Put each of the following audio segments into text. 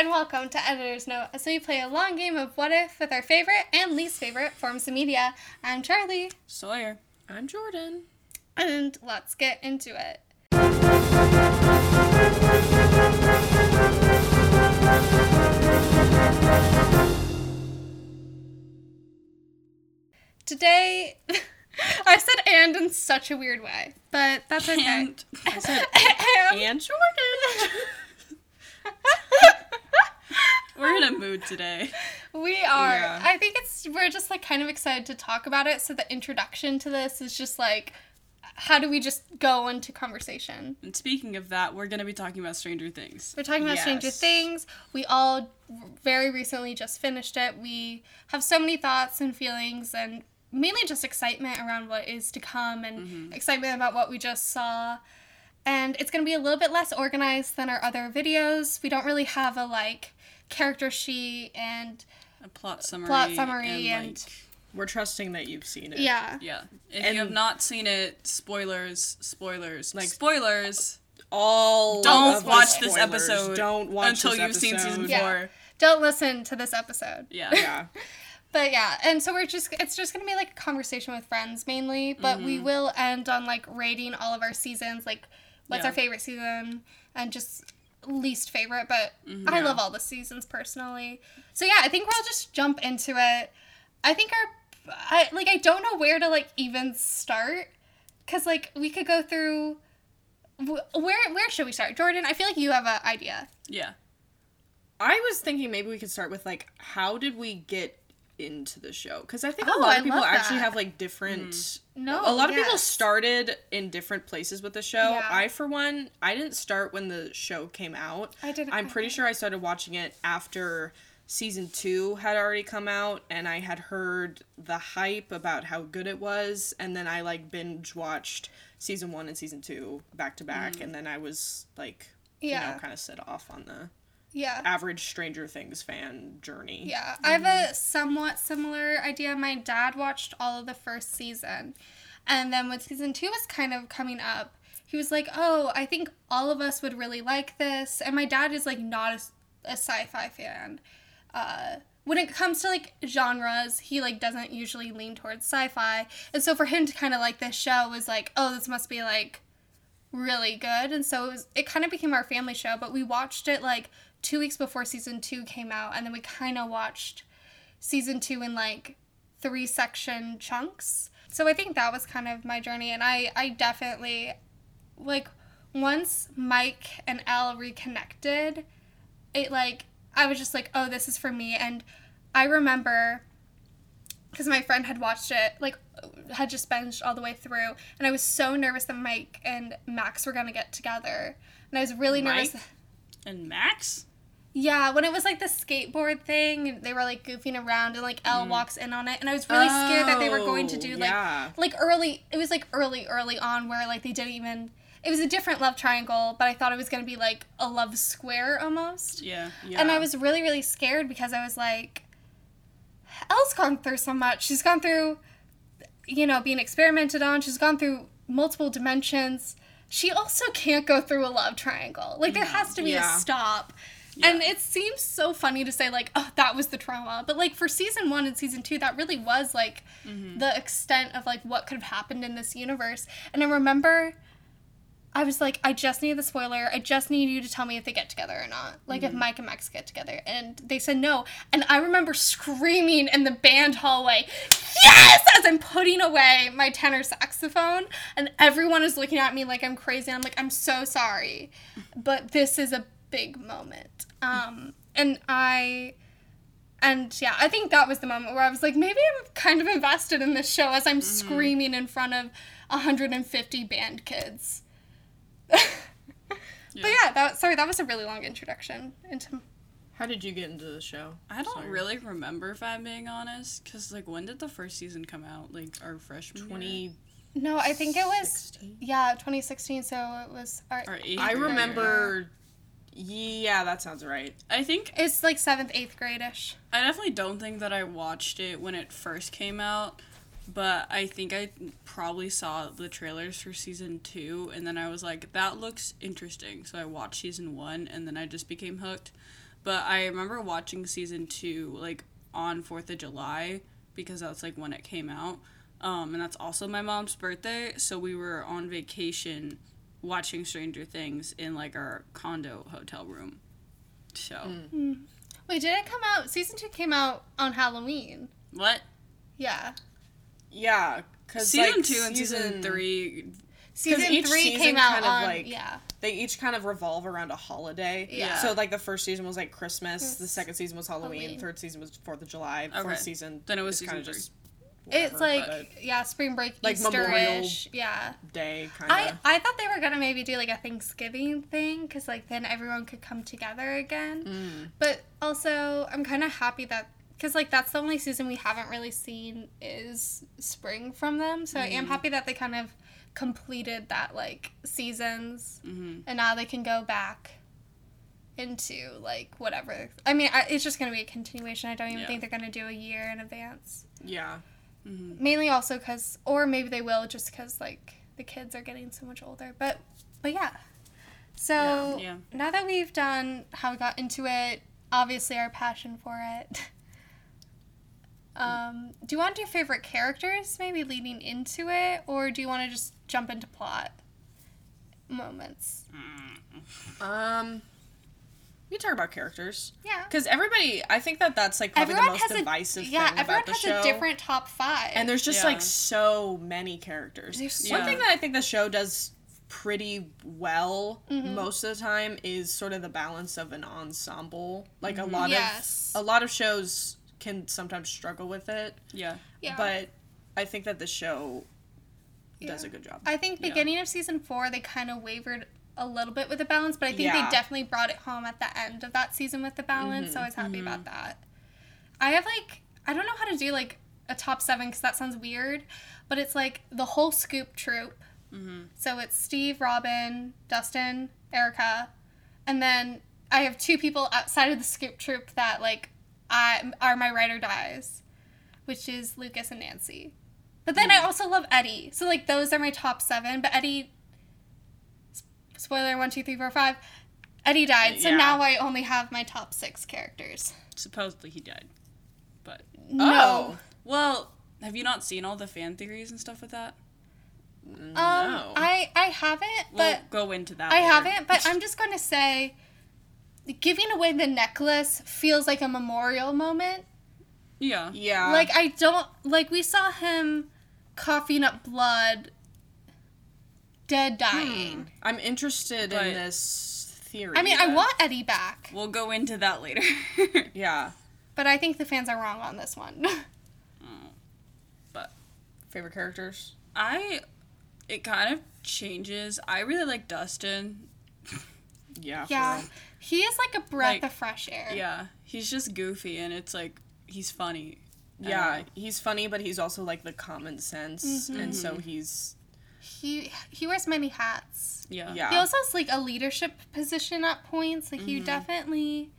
and welcome to Editor's Note, so we play a long game of What If with our favorite and least favorite forms of media. I'm Charlie. Sawyer. I'm Jordan. And let's get into it. Today, I said "and" in such a weird way, but that's okay. And, I said, and Jordan. We're in a mood today. We are. Yeah. I think we're just like kind of excited to talk about it. So the introduction to this is just like, how do we just go into conversation? And speaking of that, we're going to be talking about Stranger Things. We're talking about Stranger Things. We all very recently just finished it. We have so many thoughts and feelings and mainly just excitement around what is to come and excitement about what we just saw. And it's going to be a little bit less organized than our other videos. We don't really have a, like, character sheet and a plot summary. And we're trusting that you've seen it. Yeah. Yeah. If you have not seen it, spoilers. Like, spoilers. Don't watch this episode until you've seen season 4. Yeah. Don't listen to this episode. Yeah. Yeah. But yeah, and so it's just going to be like a conversation with friends mainly, but we will end on like rating all of our seasons, like what's our favorite season and just least favorite, but I love all the seasons personally. So yeah, I think we'll just jump into it. I think I don't know where to like even start, because like we could go through, where should we start? Jordan, I feel like you have an idea. Yeah. I was thinking maybe we could start with like, how did we get into the show, because I think a lot of people actually have like different a lot of people started in different places with the show. I for one, I didn't start when the show came out. I'm pretty sure I started watching it after season 2 had already come out, and I had heard the hype about how good it was, and then I like binge watched season 1 and season 2 back to back, and then I was like you know, kind of set off on the average Stranger Things fan journey. Yeah, I have a somewhat similar idea. My dad watched all of the first season, and then when season 2 was kind of coming up, he was like, oh, I think all of us would really like this, and my dad is, like, not a sci-fi fan. When it comes to, like, genres, he, like, doesn't usually lean towards sci-fi, and so for him to kind of like this show was like, oh, this must be, like, really good, and so it kind of became our family show, but we watched it, like, 2 weeks before season 2 came out, and then we kind of watched season 2 in, like, 3-section chunks. So I think that was kind of my journey, and I definitely, like, once Mike and Elle reconnected, it, like, I was just like, oh, this is for me, and I remember, because my friend had watched it, like, had just binged all the way through, and I was so nervous that Mike and Max were going to get together, and I was really nervous. And Max? Yeah, when it was, like, the skateboard thing, and they were, like, goofing around, and, like, Elle walks in on it, and I was really scared that they were going to do, like, early on where, like, they didn't even, it was a different love triangle, but I thought it was going to be, like, a love square almost. Yeah, yeah. And I was really, really scared because I was, like, Elle's gone through so much. She's gone through, you know, being experimented on. She's gone through multiple dimensions. She also can't go through a love triangle. Like, there has to be a stop. Yeah. And it seems so funny to say, like, oh, that was the trauma. But, like, for season 1 and season 2, that really was, like, the extent of, like, what could have happened in this universe. And I remember I was like, I just need the spoiler. I just need you to tell me if they get together or not. Like, if Mike and Max get together. And they said no. And I remember screaming in the band hallway, yes! As I'm putting away my tenor saxophone. And everyone is looking at me like I'm crazy. And I'm like, I'm so sorry. But this is a big moment. And I think that was the moment where I was like, maybe I'm kind of invested in this show as I'm screaming in front of 150 band kids. But yeah, that was a really long introduction into. How did you get into the show? I don't really remember, if I'm being honest, because, like, when did the first season come out? Like, our freshman year? No, I think it was 2016. So it was our eighth. I remember. Yeah, that sounds right. I think it's like 7th, 8th grade-ish. I definitely don't think that I watched it when it first came out. But I think I probably saw the trailers for season 2, and then I was like, that looks interesting. So I watched season 1, and then I just became hooked. But I remember watching season 2, like, on 4th of July, because that's, like, when it came out. And that's also my mom's birthday, so we were on vacation watching Stranger Things in, like, our condo hotel room. So. Mm. Wait, did it come out? Season 2 came out on Halloween. What? Yeah. Yeah. 'Cause season 2 and season 3... Season 3 came out on, like, yeah. They each kind of revolve around a holiday. Yeah. So, like, the first season was, like, Christmas. Yes. The second season was Halloween. Third season was 4th of July. Okay. Fourth season... Then it was season 3. Whatever, it's like, yeah, spring break, like Easter-ish. Yeah. Day, kind of. I thought they were going to maybe do, like, a Thanksgiving thing, because, like, then everyone could come together again. Mm. But also, I'm kind of happy that, because, like, that's the only season we haven't really seen is spring from them. So I am happy that they kind of completed that, like, seasons, and now they can go back into, like, whatever. I mean, it's just going to be a continuation. I don't even think they're going to do a year in advance. Yeah. Mm-hmm. Mainly also because, or maybe they will just because, like, the kids are getting so much older. But yeah. So, now that we've done how we got into it, obviously our passion for it, do you want to do favorite characters, maybe leading into it, or do you want to just jump into plot moments? We talk about characters. Yeah. Because everybody, I think that's, like, probably everyone the most divisive thing about the show. Yeah, everyone has a different top 5. And there's just, like, so many characters. One thing that I think the show does pretty well most of the time is sort of the balance of an ensemble. Like, a lot of shows can sometimes struggle with it. Yeah. But I think that the show does a good job. I think beginning of season 4, they kind of wavered a little bit with the balance, but I think they definitely brought it home at the end of that season with the balance, so I was happy about that. I have, like, I don't know how to do, like, a top 7 because that sounds weird, but it's, like, the whole Scoop troop. So it's Steve, Robin, Dustin, Erica, and then I have 2 people outside of the Scoop troop that, like, are my ride or dies, which is Lucas and Nancy. But then I also love Eddie, so, like, those are my top 7, but Eddie... Spoiler, 1, 2, 3, 4, 5. Eddie died, so now I only have my top 6 characters. Supposedly he died, but... No. Oh. Well, have you not seen all the fan theories and stuff with that? No. I haven't, but... We'll go into that later. Haven't, but I'm just going to say, giving away the necklace feels like a memorial moment. Yeah. Yeah. Like, I don't... Like, we saw him coughing up blood... Dead, dying. I'm interested in this theory. I mean, I want Eddie back. We'll go into that later. Yeah. But I think the fans are wrong on this one. But favorite characters? It kind of changes. I really like Dustin. Yeah. He is like a breath of fresh air. Yeah. He's just goofy, and it's like, he's funny. Yeah. He's funny, but he's also, like, the common sense, and so he's... He wears many hats. Yeah. He also has, like, a leadership position at points. Like, you definitely...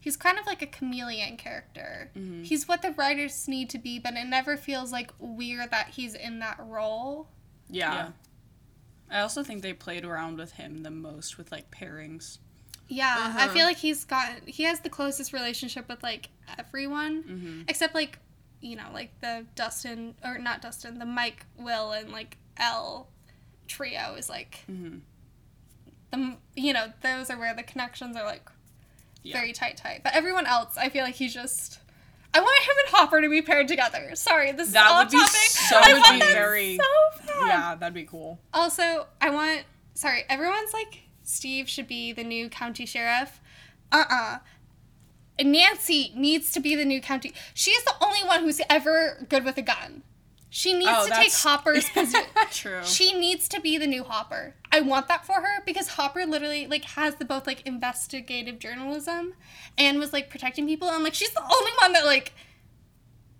He's kind of like a chameleon character. He's what the writers need to be, but it never feels, like, weird that he's in that role. Yeah. I also think they played around with him the most with, like, pairings. Yeah. I feel like he has the closest relationship with, like, everyone. Except, like, you know, like, the Dustin... Or not Dustin, the Mike, Will, and, like... L trio is, like, you know, those are where the connections are, like, very tight. But everyone else, I feel like he's just... I want him and Hopper to be paired together. Sorry, this is off topic. I want that very, so bad. Yeah, that'd be cool. Also, I want... Sorry, everyone's like, Steve should be the new county sheriff. Nancy needs to be the new county... She's the only one who's ever good with a gun. She needs to take Hopper's position. True. She needs to be the new Hopper. I want that for her because Hopper literally, like, has the both, like, investigative journalism and was, like, protecting people. I'm like, she's the only one that, like,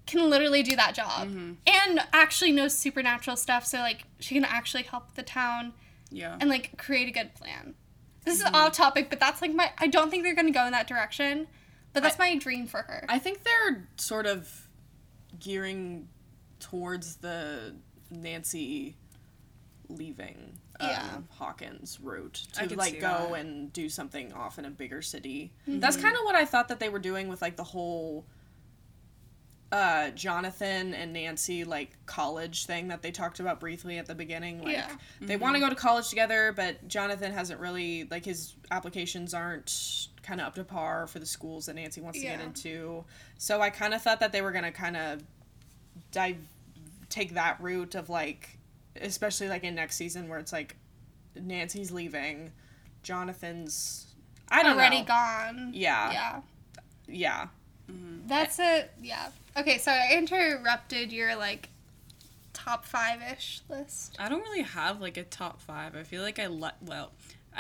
can literally do that job. And actually knows supernatural stuff, so, like, she can actually help the town and, like, create a good plan. This is off topic, but that's, like, my... I don't think they're going to go in that direction, but that's my dream for her. I think they're sort of gearing... towards the Nancy leaving Hawkins' route to, like, go that. And do something off in a bigger city. Mm-hmm. That's kind of what I thought that they were doing with, like, the whole Johnathan and Nancy, like, college thing that they talked about briefly at the beginning. Like, they want to go to college together, but Johnathan hasn't really, like, his applications aren't kind of up to par for the schools that Nancy wants to get into. So I kind of thought that they were going to kind of take that route of, like, especially, like, in next season where it's, like, Nancy's leaving, Jonathan's, I don't know. Already gone. Yeah. Mm-hmm. Okay, so I interrupted your, like, top five-ish list. I don't really have, like, a top five. I feel like I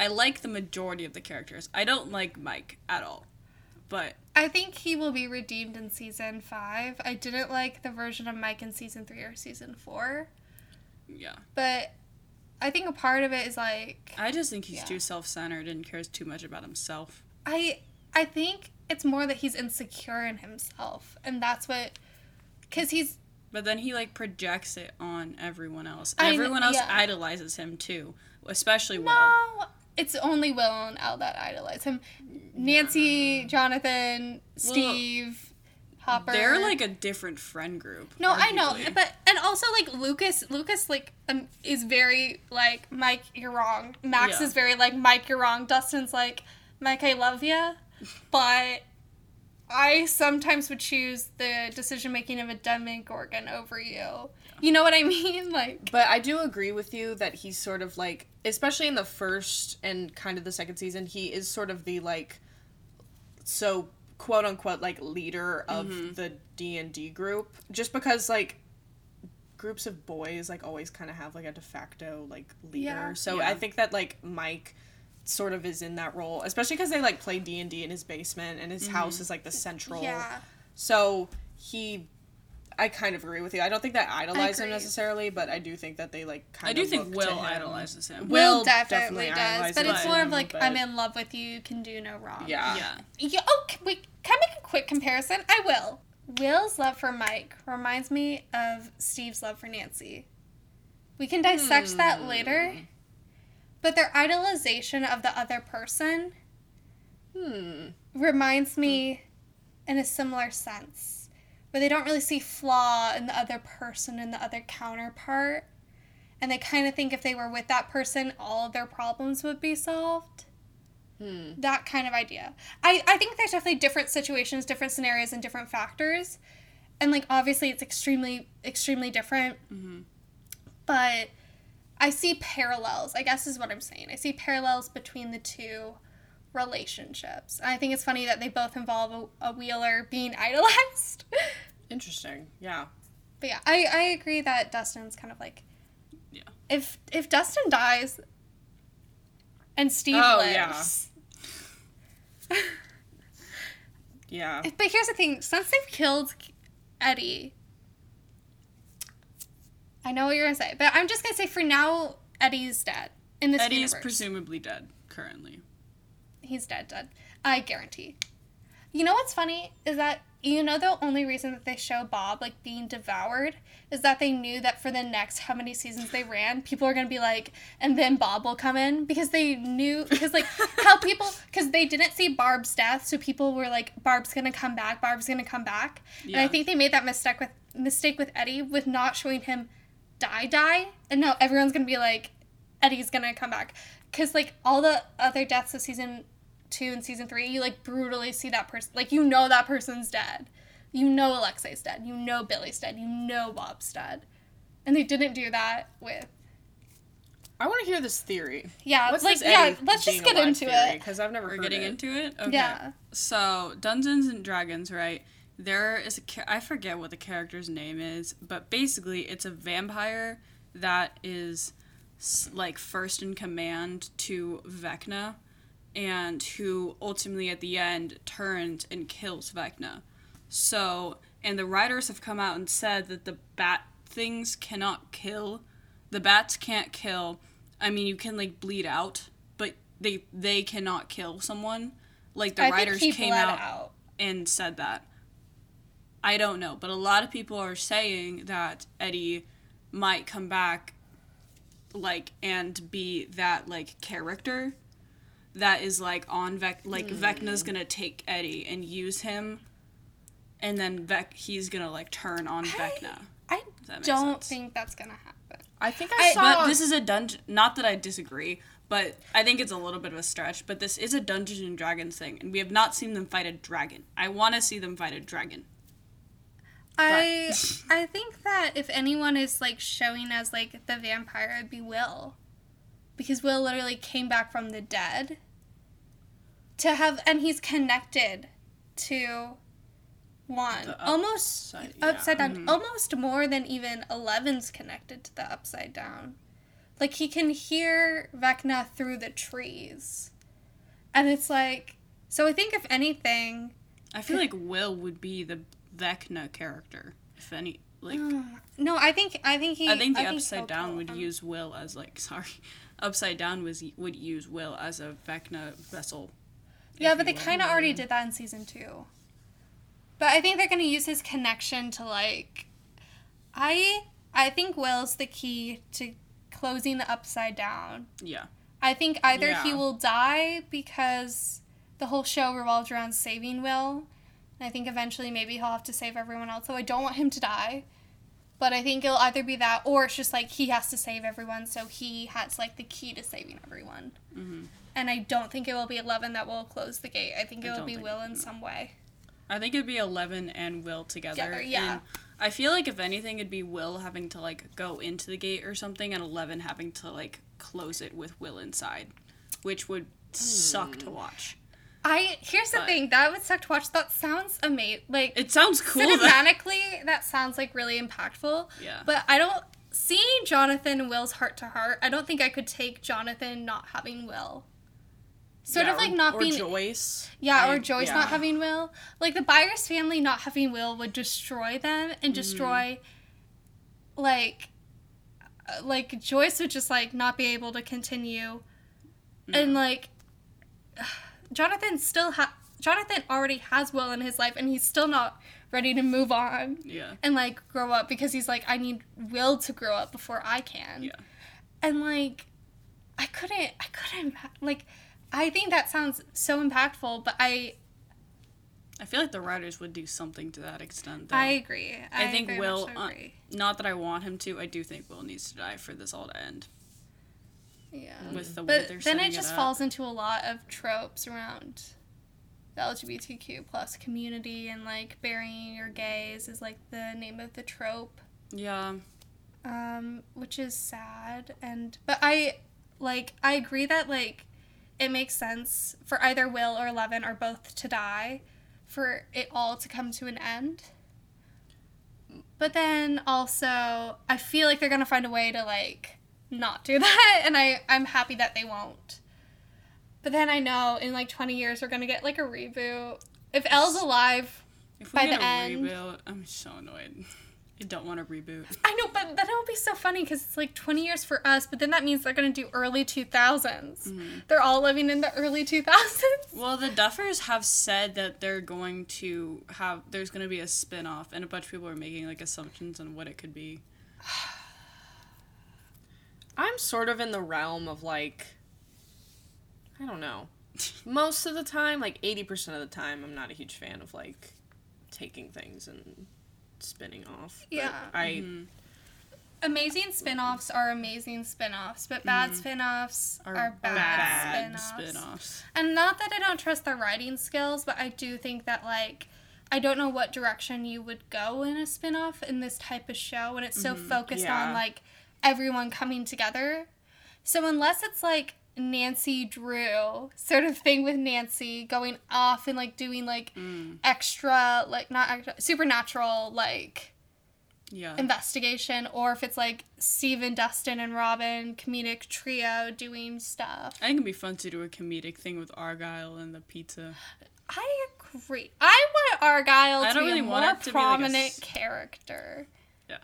like the majority of the characters. I don't like Mike at all, but I think he will be redeemed in season 5. I didn't like the version of Mike in season 3 or season 4. Yeah. But I think a part of it is, like, I just think he's too self-centered and cares too much about himself. I think it's more that he's insecure in himself, and that's what, because he's... But then he, like, projects it on everyone else. Everyone else idolizes him, too, especially Will. No, it's only Will and Elle that idolize him. Nancy, Johnathan, Steve, Hopper. They're, like, a different friend group. No, arguably. I know, but, and also, like, Lucas, like, is very, like, Mike, you're wrong. Max is very, like, Mike, you're wrong. Dustin's like, Mike, I love ya. But I sometimes would choose the decision-making of a Demogorgon over you. Yeah. You know what I mean? Like, but I do agree with you that he's sort of, like, especially in the first and kind of the second season, he is sort of the, like, so, quote-unquote, like, leader of the D&D group. Just because, like, groups of boys, like, always kind of have, like, a de facto, like, leader. Yeah. So I think that, like, Mike sort of is in that role, especially because they, like, play D&D in his basement, and his house is, like, the central. Yeah. So I kind of agree with you. I don't think that idolizes him necessarily, but I do think that they, like, I do think Will idolizes him. Will definitely does, but it's more of, like, I'm in love with you, can do no wrong. Yeah. Oh, can I make a quick comparison? I will. Will's love for Mike reminds me of Steve's love for Nancy. We can dissect that later. But their idolization of the other person reminds me in a similar sense, where they don't really see flaw in the other person and the other counterpart, and they kind of think if they were with that person, all of their problems would be solved. That kind of idea. I think there's definitely different situations, different scenarios, and different factors, and, like, obviously it's extremely, extremely different, but I see parallels, I guess is what I'm saying. I see parallels between the two relationships. And I think it's funny that they both involve a Wheeler being idolized. Interesting, yeah. But yeah, I agree that Dustin's kind of like... Yeah. If Dustin dies and Steve lives... Yeah. Yeah. But here's the thing, since they've killed Eddie... I know what you're going to say, but I'm just going to say for now, Eddie's dead in this universe. Eddie's presumably dead currently. He's dead. I guarantee. You know what's funny is that, you know, the only reason that they show Bob, like, being devoured is that they knew that for the next how many seasons they ran, people are going to be like, and then Bob will come in, because they knew, because, like, how people, because they didn't see Barb's death, so people were like, Barb's going to come back. Yeah. And I think they made that mistake with Eddie with not showing him die, and now everyone's gonna be like, Eddie's gonna come back, because, like, all the other deaths of season 2 and season 3, you, like, brutally see that person, like, you know that person's dead, you know Alexei's dead, you know Billy's dead, you know Bob's dead, and they didn't do that with... I want to hear this theory. Yeah, what's, like, yeah, let's just get into it, because I've never heard getting it. Into it. Okay. Yeah. So Dungeons and Dragons, right? There is I forget what the character's name is, but basically it's a vampire that is, like, first in command to Vecna, and who ultimately at the end turns and kills Vecna. So, and the writers have come out and said that the bat things cannot kill. The bats can't kill. I mean, you can, like, bleed out, but they cannot kill someone. Like, the writers came out and said that. I don't know, but a lot of people are saying that Eddie might come back like, and be that, like, character that is, like, on Vecna's gonna take Eddie and use him, and then he's gonna, like, turn on Vecna. I don't think that's gonna happen. I think I saw... But this is a dungeon... Not that I disagree, but I think it's a little bit of a stretch, but this is a Dungeons and Dragons thing, and we have not seen them fight a dragon. I want to see them fight a dragon. I think that if anyone is, like, showing as, like, the vampire, it'd be Will. Because Will literally came back from the dead to have... And he's connected to... Almost upside down. Mm-hmm. Almost more than even 11's connected to the upside down. Like, he can hear Vecna through the trees. And it's like... So I think, if anything... I feel like Will would be the Vecna character, if any... Like... No, I think the Upside Down would use Will as a Vecna vessel. Yeah, but they kind of already did that in Season 2. But I think they're going to use his connection to, like... I think Will's the key to closing the Upside Down. Yeah. I think either he will die because the whole show revolves around saving Will. And I think eventually maybe he'll have to save everyone else. So I don't want him to die. But I think it'll either be that, or it's just, like, he has to save everyone. So he has, like, the key to saving everyone. Mm-hmm. And I don't think it will be 11 that will close the gate. I think it will be Will in some way. I think it'd be 11 and Will together. Yeah. And I feel like, if anything, it'd be Will having to, like, go into the gate or something, and 11 having to, like, close it with Will inside, which would suck to watch. Here's the thing. That would suck to watch. That sounds amazing. Like, it sounds cool. Cinematically, that sounds, like, really impactful. Yeah. But seeing Johnathan and Will's heart-to-heart, I don't think I could take Johnathan not having Will. Joyce. Yeah, or Joyce not having Will. Like, the Byers family not having Will would destroy them, and destroy, like, Joyce would just, like, not be able to continue. Yeah. And, like, Johnathan already has Will in his life, and he's still not ready to move on. Yeah. And, like, grow up, because he's like, I need Will to grow up before I can. Yeah. And, like, I couldn't, like... I think that sounds so impactful, but I feel like the writers would do something to that extent, though. I agree. I think Will... Agree. Not that I want him to, I do think Will needs to die for this all to end. Yeah. With the way they're setting it up. But then it just falls into a lot of tropes around the LGBTQ plus community, and, like, burying your gays is, like, the name of the trope. Yeah. Which is sad, but I agree that, like... It makes sense for either Will or 11 or both to die, for it all to come to an end. But then also, I feel like they're going to find a way to, like, not do that, and I'm happy that they won't. But then I know in, like, 20 years we're going to get, like, a reboot. If Elle's alive by the end... If we get a reboot, I'm so annoyed. I don't want a reboot. I know, but then it'll be so funny, because it's, like, 20 years for us, but then that means they're going to do early 2000s. Mm-hmm. They're all living in the early 2000s. Well, the Duffers have said that there's going to be a spinoff, and a bunch of people are making, like, assumptions on what it could be. I'm sort of in the realm of, like, I don't know. Most of the time, like, 80% of the time, I'm not a huge fan of, like, taking things and... spinning off. Yeah. Amazing spin-offs are amazing spin-offs, but bad spin-offs are bad spin-offs. And not that I don't trust their writing skills, but I do think that, like, I don't know what direction you would go in a spin-off in this type of show, when it's so focused on, like, everyone coming together. So unless it's, like, Nancy Drew sort of thing, with Nancy going off and, like, doing, like, extra, like, not extra, supernatural, like, investigation, or if it's, like, Steve and Dustin and Robin, comedic trio doing stuff. I think it'd be fun to do a comedic thing with Argyle and the pizza. I agree. I want Argyle to be a more prominent character. Yeah.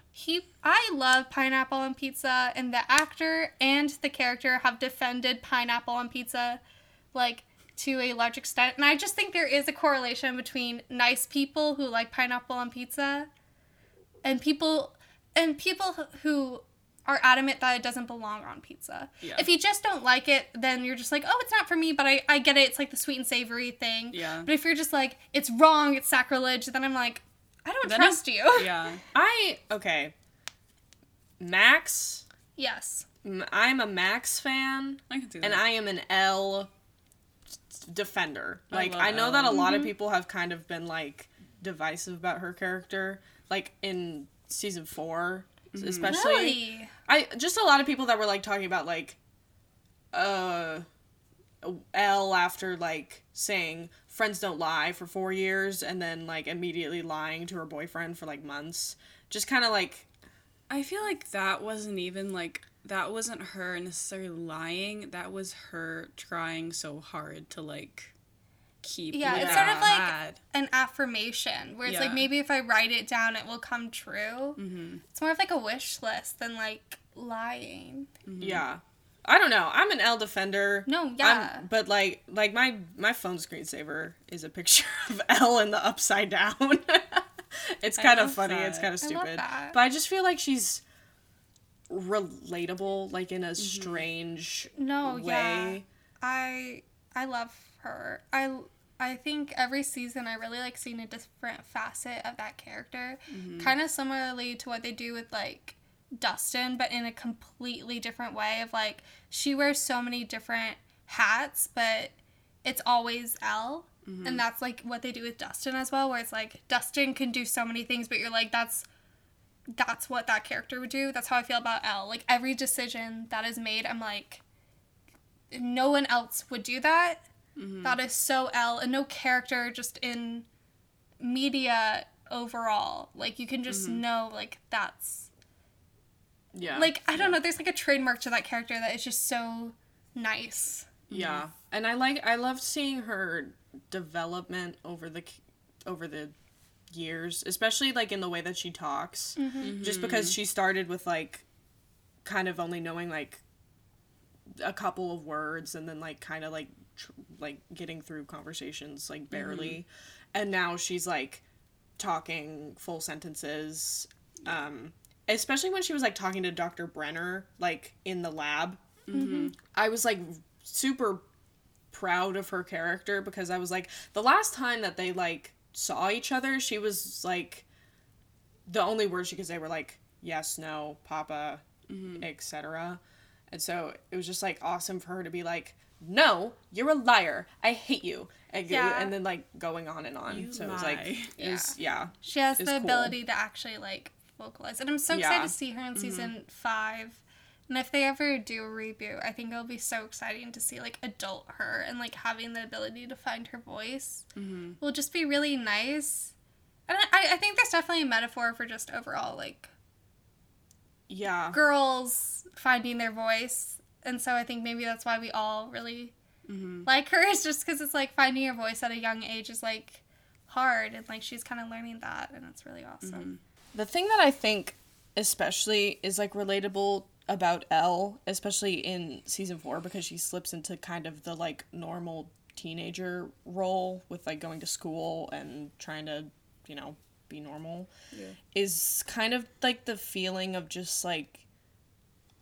I love pineapple on pizza, and the actor and the character have defended pineapple on pizza, like, to a large extent. And I just think there is a correlation between nice people who like pineapple on pizza and people who are adamant that it doesn't belong on pizza. Yeah. If you just don't like it, then you're just like, oh, it's not for me, but I get it. It's like the sweet and savory thing. Yeah. But if you're just like, it's wrong, it's sacrilege, then I'm like, I don't trust you. Yeah. Okay. Max. Yes. I'm a Max fan. I can see that. And I am an L defender. Like, I know that a lot of people have kind of been, like, divisive about her character. Like, in season 4, especially. Really? Just a lot of people that were, like, talking about, like, L after, like, saying friends don't lie for 4 years and then, like, immediately lying to her boyfriend for, like, months. Just kind of, like... I feel like that wasn't even, like... That wasn't her necessarily lying. That was her trying so hard to, like, keep it. Yeah, it's sort of like an affirmation where it's like, maybe if I write it down, it will come true. Mm-hmm. It's more of like a wish list than like lying. Mm-hmm. Yeah. I don't know. I'm an L defender. No, yeah. But like my phone screensaver is a picture of L in the Upside Down. It's kind of funny. That. It's kind of stupid. I love that. But I just feel like she's relatable, like, in a strange way. Yeah. I love her. I think every season I really like seeing a different facet of that character. Mm-hmm. Kind of similarly to what they do with, like, Dustin, but in a completely different way of, like, she wears so many different hats, but it's always Elle. Mm-hmm. And that's, like, what they do with Dustin as well, where it's, like, Dustin can do so many things, but you're like, that's what that character would do. That's how I feel about Elle. Like, every decision that is made, I'm like, no one else would do that. Mm-hmm. That is so Elle. And no character just in media overall. Like, you can just know, like, that's... Yeah. Like, I don't know. There's, like, a trademark to that character that is just so nice. Yeah. Mm-hmm. And I loved seeing her development over the years, especially, like, in the way that she talks, just because she started with, like, kind of only knowing, like, a couple of words and then, like, kind of, like, getting through conversations, like, barely, and now she's, like, talking full sentences, especially when she was, like, talking to Dr. Brenner, like, in the lab. I was, like, super proud of her character because I was, like, the last time that they, like, saw each other, she was, like, the only words she could say were, like, yes, no, papa, etc. And so it was just, like, awesome for her to be like, no, you're a liar, I hate you, and then, like, going on and on. You so lie. It was like, it was, she has the ability to actually, like, vocalize, and I'm so excited to see her in season 5. And if they ever do a reboot, I think it'll be so exciting to see, like, adult her and, like, having the ability to find her voice will just be really nice. And I think there's definitely a metaphor for just overall, like, girls finding their voice. And so I think maybe that's why we all really like her, is just because it's, like, finding your voice at a young age is, like, hard. And, like, she's kind of learning that, and it's really awesome. The thing that I think especially is, like, relatable about Elle, especially in season 4, because she slips into kind of the, like, normal teenager role with, like, going to school and trying to, you know, be normal, is kind of, like, the feeling of just, like,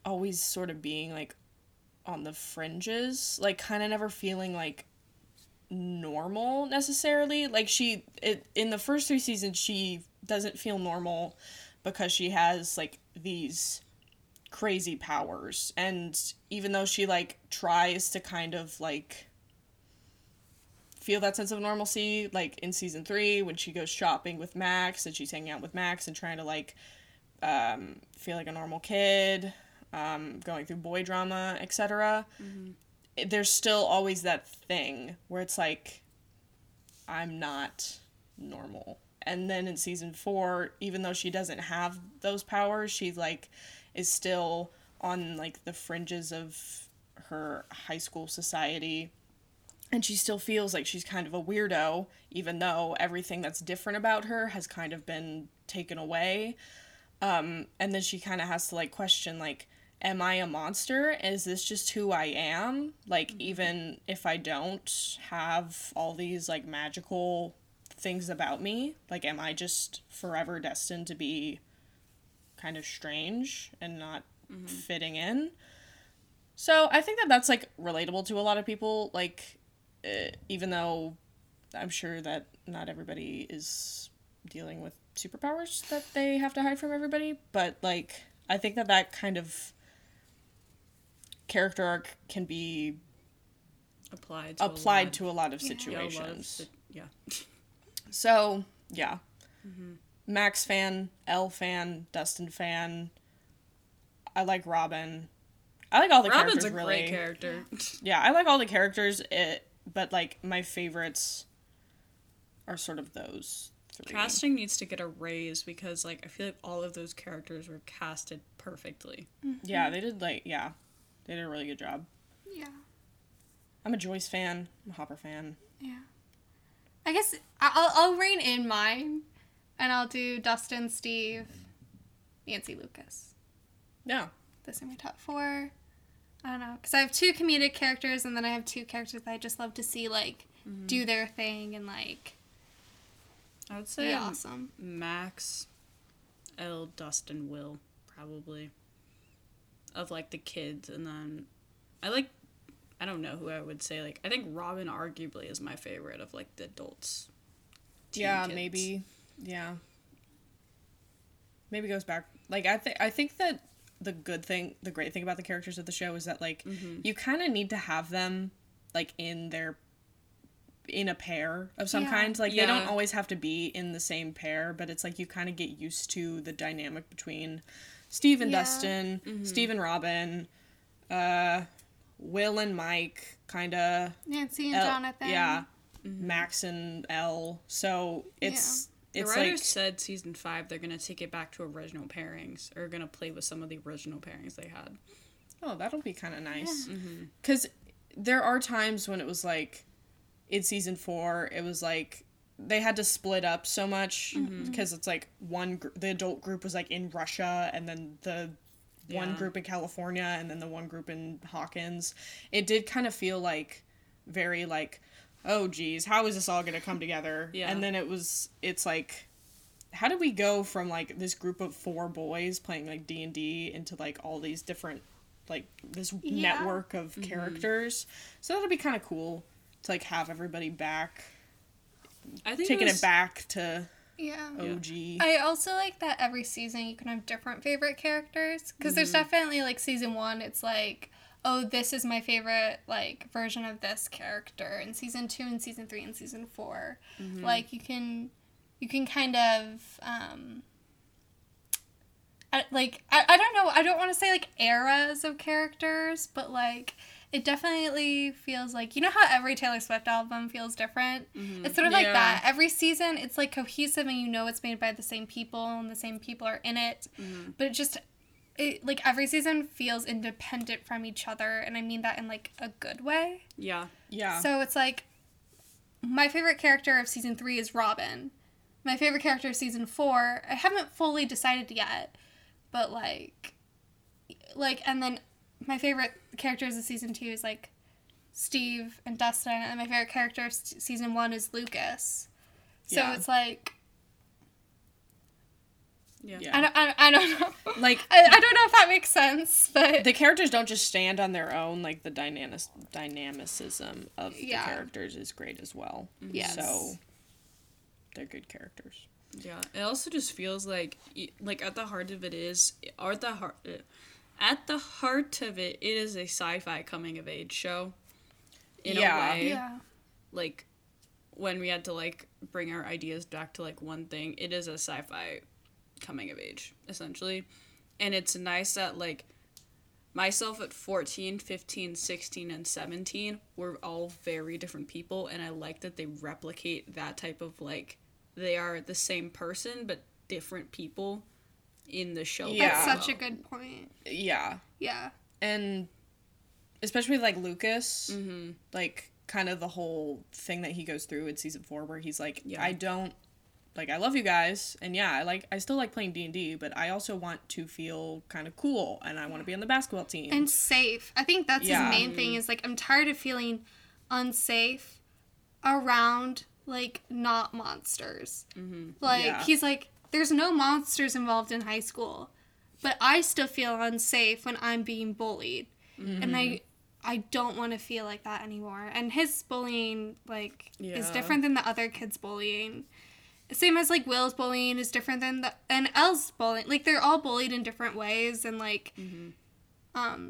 always sort of being, like, on the fringes, like, kind of never feeling, like, normal necessarily. Like, in the first 3 seasons, she doesn't feel normal because she has, like, these crazy powers, and even though she, like, tries to kind of, like, feel that sense of normalcy, like, in season 3 when she goes shopping with Max and she's hanging out with Max and trying to, like, feel like a normal kid, going through boy drama, etc. There's still always that thing where it's like, I'm not normal. And then in season 4, even though she doesn't have those powers, she's like, is still on, like, the fringes of her high school society, and she still feels like she's kind of a weirdo, even though everything that's different about her has kind of been taken away, and then she kind of has to, like, question, like, am I a monster? Is this just who I am? Like, even if I don't have all these, like, magical things about me, like, am I just forever destined to be kind of strange and not fitting in. So I think that that's, like, relatable to a lot of people, like, even though I'm sure that not everybody is dealing with superpowers that they have to hide from everybody, but, like, I think that that kind of character arc can be applied to a lot of situations. Yeah. So, yeah. Mm-hmm. Max fan, Elle fan, Dustin fan. I like Robin. I like all the Robin's characters, really. Robin's a great character. Yeah, I like all the characters, but, like, my favorites are sort of those three. Casting needs to get a raise because, like, I feel like all of those characters were casted perfectly. Mm-hmm. Yeah, they did, like, yeah. They did a really good job. Yeah. I'm a Joyce fan. I'm a Hopper fan. Yeah. I guess I'll rein in mine, and I'll do Dustin, Steve, Nancy, Lucas. Yeah. Those are my top four. I don't know. Because I have two comedic characters, and then I have two characters that I just love to see, like, do their thing and, like, I would say awesome. Max, Elle, Dustin, Will, probably. Of, like, the kids, and then I don't know who I would say. Like, I think Robin arguably is my favorite of, like, the adults. Yeah, kids. Maybe. Yeah. Maybe goes back. Like, I think that the great thing about the characters of the show is that, like, you kind of need to have them, like, in a pair of some kind. Like, they don't always have to be in the same pair, but it's, like, you kind of get used to the dynamic between Steve and Dustin, Steve and Robin, Will and Mike, kind of. Nancy and Johnathan. Yeah. Mm-hmm. Max and Elle. So it's the writer said season 5 they're going to take it back to original pairings, or going to play with some of the original pairings they had. Oh, that'll be kind of nice. Because there are times when it was like, in season 4, it was like, they had to split up so much because it's like the adult group was like in Russia, and then the one group in California, and then the one group in Hawkins. It did kind of feel like very like, oh geez, how is this all going to come together? Yeah. And then it's like, how do we go from like this group of 4 boys playing like D&D into like all these different, like this network of characters? So that'll be kind of cool to like have everybody back. I think taking it back to OG. I also like that every season you can have different favorite characters, because there's definitely like season 1 it's like, oh, this is my favorite like version of this character, and season 2 and season 3 and season 4 like you can kind of I don't know, I don't want to say like eras of characters, but like it definitely feels like, you know how every Taylor Swift album feels different? It's sort of like that. Every season, it's, like, cohesive, and you know it's made by the same people, and the same people are in it. But it just, every season feels independent from each other, and I mean that in, like, a good way. Yeah. Yeah. So it's, like, my favorite character of season 3 is Robin. My favorite character of season 4, I haven't fully decided yet, but, like, and then my favorite characters of season 2 is, like, Steve and Dustin, and my favorite character of season 1 is Lucas. So it's, like, I don't know. Like, I don't know if that makes sense, but the characters don't just stand on their own. Like, the dynamicism of the characters is great as well. Yes. So, they're good characters. Yeah. It also just feels like, at the heart of it is, at the heart of it, it is a sci-fi coming-of-age show, in a way. Yeah. Like, when we had to, like, bring our ideas back to, like, one thing, it is a sci-fi coming-of-age, essentially. And it's nice that, like, myself at 14, 15, 16, and 17 were all very different people, and I like that they replicate that type of, like, they are the same person, but different people in the show. Yeah. That's such a good point. Yeah. Yeah. And especially, like, Lucas, like, kind of the whole thing that he goes through in season 4 where he's like, I don't, like, I love you guys, and I still like playing D&D, but I also want to feel kind of cool, and I want to be on the basketball team. And safe. I think that's his main thing is, like, I'm tired of feeling unsafe around, like, not monsters. Like, he's like, there's no monsters involved in high school. But I still feel unsafe when I'm being bullied. Mm-hmm. And I don't want to feel like that anymore. And his bullying, is different than the other kids' bullying. Same as, Will's bullying is different than Elle's bullying. They're all bullied in different ways. And, mm-hmm.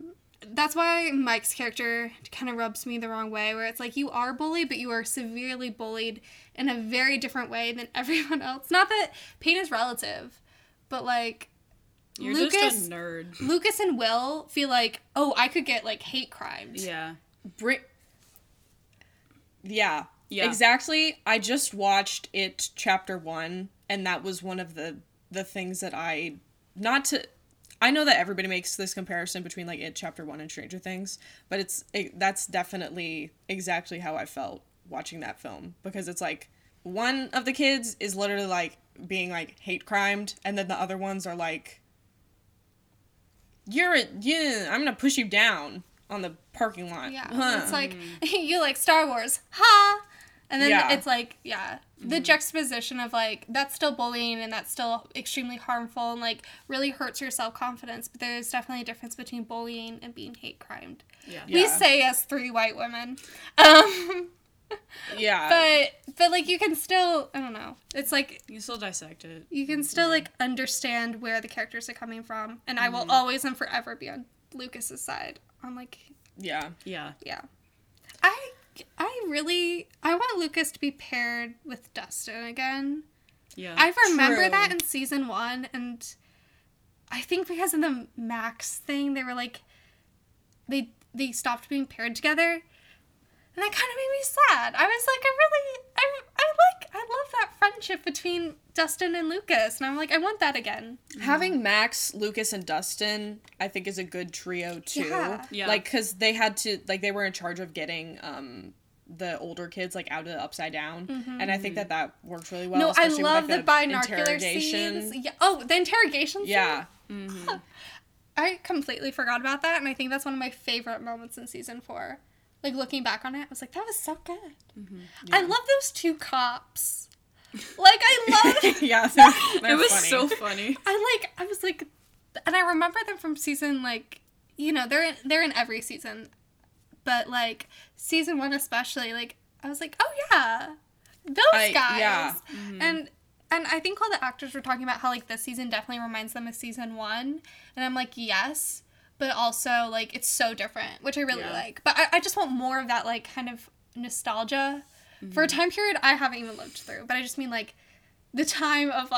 That's why Mike's character kind of rubs me the wrong way, where it's you are bullied, but you are severely bullied in a very different way than everyone else. Not that pain is relative, but, you're just a nerd. Lucas and Will feel I could get, hate crimed. Yeah. Yeah. Exactly. I just watched It Chapter 1, and that was one of the things that I know that everybody makes this comparison between, It Chapter 1 and Stranger Things, but that's definitely exactly how I felt watching that film, because it's, one of the kids is literally, being, hate-crimed, and then the other ones are, I'm gonna push you down on the parking lot. Yeah, It's you like Star Wars, ha! And then it's the juxtaposition of, that's still bullying and that's still extremely harmful and, really hurts your self-confidence, but there's definitely a difference between bullying and being hate-crimed. Yeah. We say as three white women. Yeah. But, you can still, I don't know, it's, you can still dissect it. You can still, understand where the characters are coming from, and I will always and forever be on Lucas's side. I'm Yeah. Yeah. Yeah. I want Lucas to be paired with Dustin again. Yeah. I remember that in season 1, and I think because of the Max thing, they were they stopped being paired together. And that kind of made me sad. I was I love that friendship between Dustin and Lucas. And I'm I want that again. Mm. Having Max, Lucas, and Dustin, I think, is a good trio, too. Yeah. Yeah. Because they had to, they were in charge of getting the older kids, out of the Upside Down. Mm-hmm. And I think that works really well. No, I love the binocular scenes. Yeah. Oh, the interrogation scene? Yeah. Mm-hmm. Oh, I completely forgot about that. And I think that's one of my favorite moments in season 4. Looking back on it, I was that was so good. Mm-hmm. Yeah. I love those two cops. I love... yeah, it was funny. So funny. And I remember them from season, they're in every season, but, season 1 especially, I was oh, yeah, those guys. Yeah. Mm-hmm. And I think all the actors were talking about how, this season definitely reminds them of season 1, and I'm yes... But also, it's so different, which I really like. But I just want more of that, kind of nostalgia for a time period I haven't even lived through. But I just mean, the time of,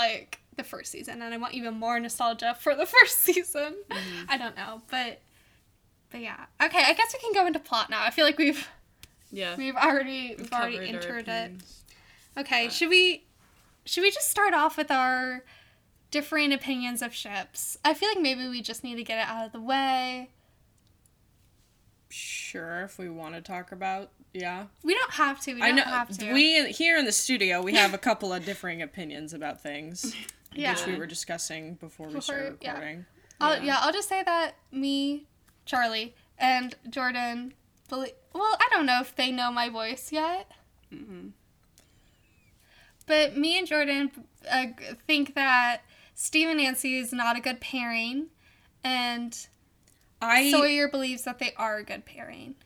the first season. And I want even more nostalgia for the first season. Mm-hmm. I don't know. But yeah. Okay, I guess we can go into plot now. I feel we've already entered it. Okay, yeah. Should we just start off with our... differing opinions of ships. I feel maybe we just need to get it out of the way. Sure, if we want to talk about, yeah. We don't have to. We here in the studio, we have a couple of differing opinions about things, which we were discussing before we started recording. Yeah. I'll just say that me, Charlie, and Jordan. I don't know if they know my voice yet. Mm-hmm. But me and Jordan think that Steve and Nancy is not a good pairing, and Sawyer believes that they are a good pairing.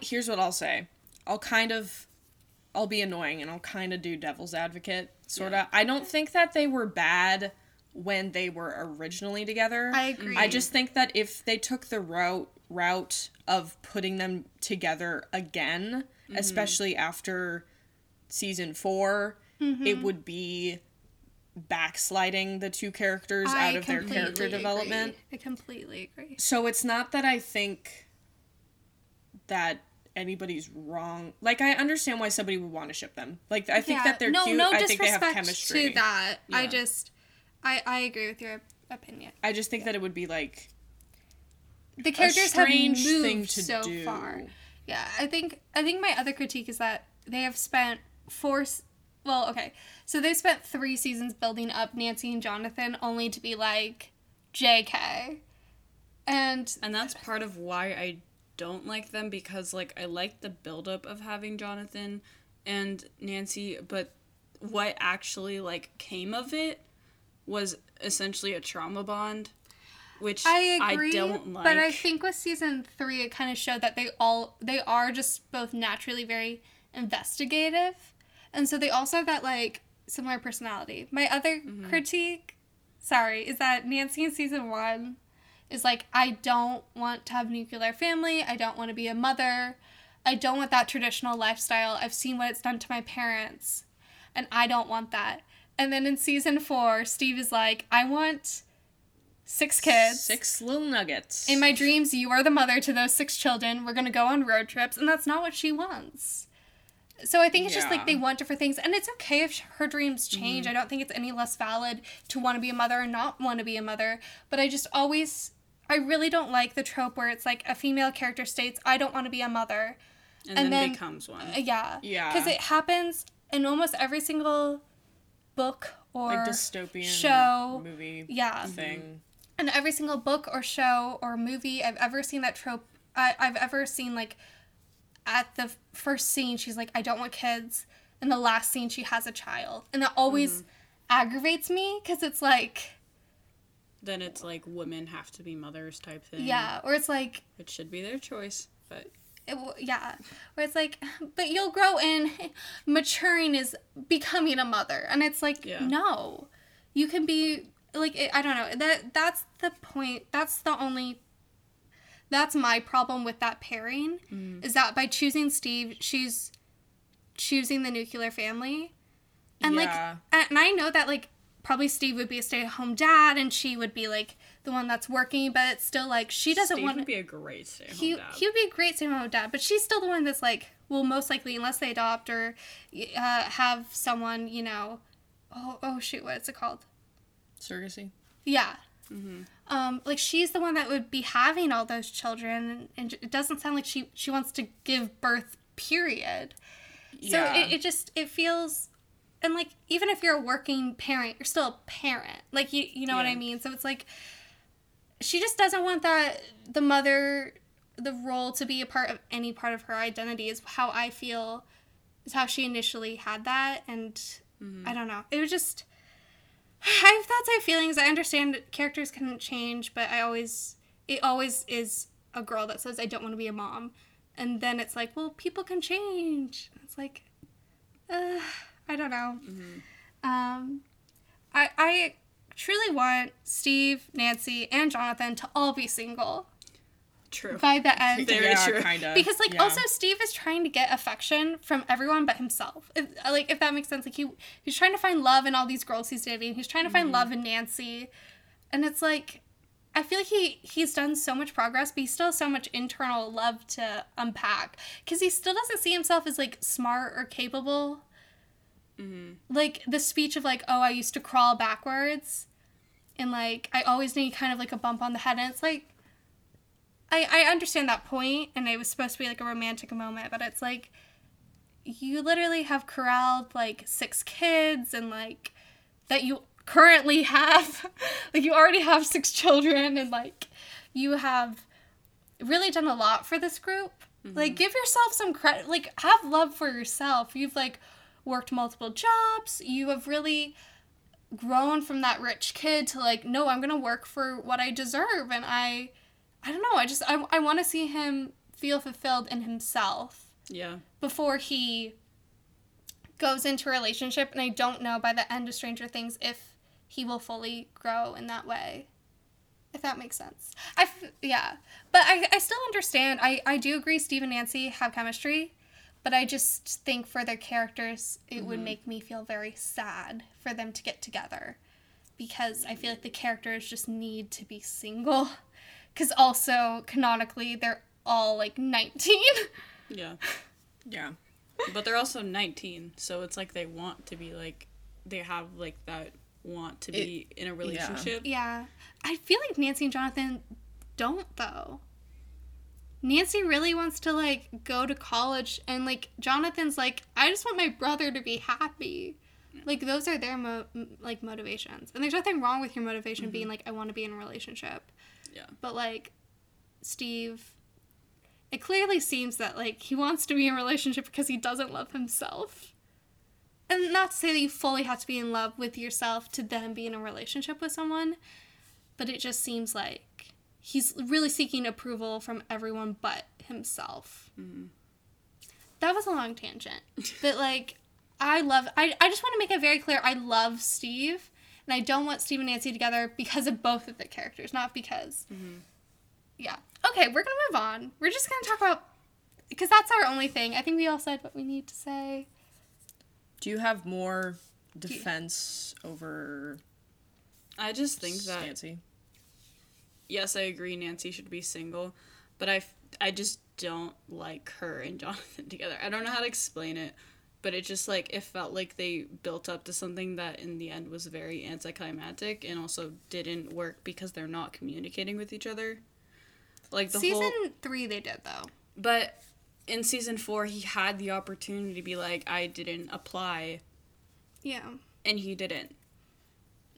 Here's what I'll say. I'll be annoying, and I'll kind of do devil's advocate, sort of. Yeah. I don't think that they were bad when they were originally together. I agree. I just think that if they took the route of putting them together again, especially after season 4, it would be... backsliding the two characters out of their character development. I completely agree. So it's not that I think that anybody's wrong. I understand why somebody would want to ship them. I think that they're cute. No, I think they have chemistry. To that. Yeah. I agree with your opinion. I just think that it would be the characters have moved so far. Yeah, I think my other critique is that they have spent they spent 3 seasons building up Nancy and Johnathan only to be JK. And that's part of why I don't like them, because, I like the buildup of having Johnathan and Nancy, but what actually, came of it was essentially a trauma bond. which I agree, I don't like. But I think with season 3, it kind of showed that they are just both naturally very investigative, and so they also have that, like, similar personality. My other critique, is that Nancy in season 1 is like, I don't want to have a nuclear family, I don't want to be a mother, I don't want that traditional lifestyle, I've seen what it's done to my parents, and I don't want that. And then in season 4, Steve is like, I want 6 kids. 6 little nuggets. In my dreams, you are the mother to those 6 children. We're going to go on road trips. And that's not what she wants. So I think it's just like they want different things. And it's okay if her dreams change. I don't think it's any less valid to want to be a mother and not want to be a mother. But I just always, I really don't like the trope where it's like a female character states, I don't want to be a mother. And then becomes one. Yeah. Because it happens in almost every single book or like dystopian show movie thing, and every single book or show or movie I've ever seen that trope. I've ever seen, like, at the first scene she's like, I don't want kids, and the last scene she has a child, and that always aggravates me, because it's like, then it's like women have to be mothers type thing, or it's like it should be their choice, but where it's like, but you'll grow in, maturing is becoming a mother, and it's like, no, you can be, like, I don't know, that's the point, that's my problem with that pairing, is that by choosing Steve, she's choosing the nuclear family, and, like, and I know that, like, probably Steve would be a stay-at-home dad, and she would be, like, the one that's working, but it's still, like, she doesn't want... Steve would be a great stay-at-home dad. He would be a great stay-at-home dad, but she's still the one that's, like, well, most likely, unless they adopt or have someone, you know... Oh, shoot, what's it called? Surrogacy? Yeah. Mm-hmm. Like, she's the one that would be having all those children, and it doesn't sound like she wants to give birth, period. Yeah. So it feels... And, like, even if you're a working parent, you're still a parent. Like, you know what I mean? So it's like, she just doesn't want the mother, the role to be a part of any part of her identity is how I feel, is how she initially had that. And I don't know. It was just, I have thoughts, I have feelings. I understand that characters can change, but it always is a girl that says, I don't want to be a mom. And then it's like, well, people can change. And it's like, I don't know. I truly want Steve, Nancy, and Johnathan to all be single. True. By the end. Very true. Kind of. Because, like, also Steve is trying to get affection from everyone but himself. If that makes sense. Like, he's trying to find love in all these girls he's dating. He's trying to find love in Nancy. And it's like, I feel like he's done so much progress, but he still has so much internal love to unpack. Because he still doesn't see himself as, like, smart or capable. Like, the speech of, like, oh, I used to crawl backwards, and, like, I always need kind of, like, a bump on the head, and it's, like, I understand that point, and it was supposed to be, like, a romantic moment, but it's, like, you literally have corralled, like, 6 kids, and, like, that you currently have, like, you already have 6 children, and, like, you have really done a lot for this group. Like, give yourself some credit, like, have love for yourself. You've, like, worked multiple jobs, you have really grown from that rich kid to, like, no, I'm gonna work for what I deserve, and I don't know, I just, I want to see him feel fulfilled in himself before he goes into a relationship, and I don't know by the end of Stranger Things if he will fully grow in that way, if that makes sense. But I still understand, I do agree Steve and Nancy have chemistry, but I just think for their characters, it would make me feel very sad for them to get together. Because I feel like the characters just need to be single. Because also, canonically, they're all, like, 19. Yeah. But they're also 19, so it's like they want to be, like, they have, like, that want to be in a relationship. Yeah. I feel like Nancy and Johnathan don't, though. Nancy really wants to, like, go to college, and, like, Jonathan's like, I just want my brother to be happy. Like, those are their, motivations. And there's nothing wrong with your motivation being, like, I want to be in a relationship. Yeah. But, like, Steve, it clearly seems that, like, he wants to be in a relationship because he doesn't love himself. And not to say that you fully have to be in love with yourself to then be in a relationship with someone, but it just seems like he's really seeking approval from everyone but himself. Mm-hmm. That was a long tangent. But, like, I just want to make it very clear, I love Steve, and I don't want Steve and Nancy together because of both of the characters, not because... Mm-hmm. Yeah. Okay, we're going to move on. We're just going to talk about... Because that's our only thing. I think we all said what we need to say. Do you have more defense over... I just think that... Nancy? Yes, I agree Nancy should be single, but I just don't like her and Johnathan together. I don't know how to explain it, but it just, like, it felt like they built up to something that in the end was very anticlimactic and also didn't work because they're not communicating with each other. Like, the whole... Season 3 they did, though. But in Season 4, he had the opportunity to be like, I didn't apply. Yeah. And he didn't.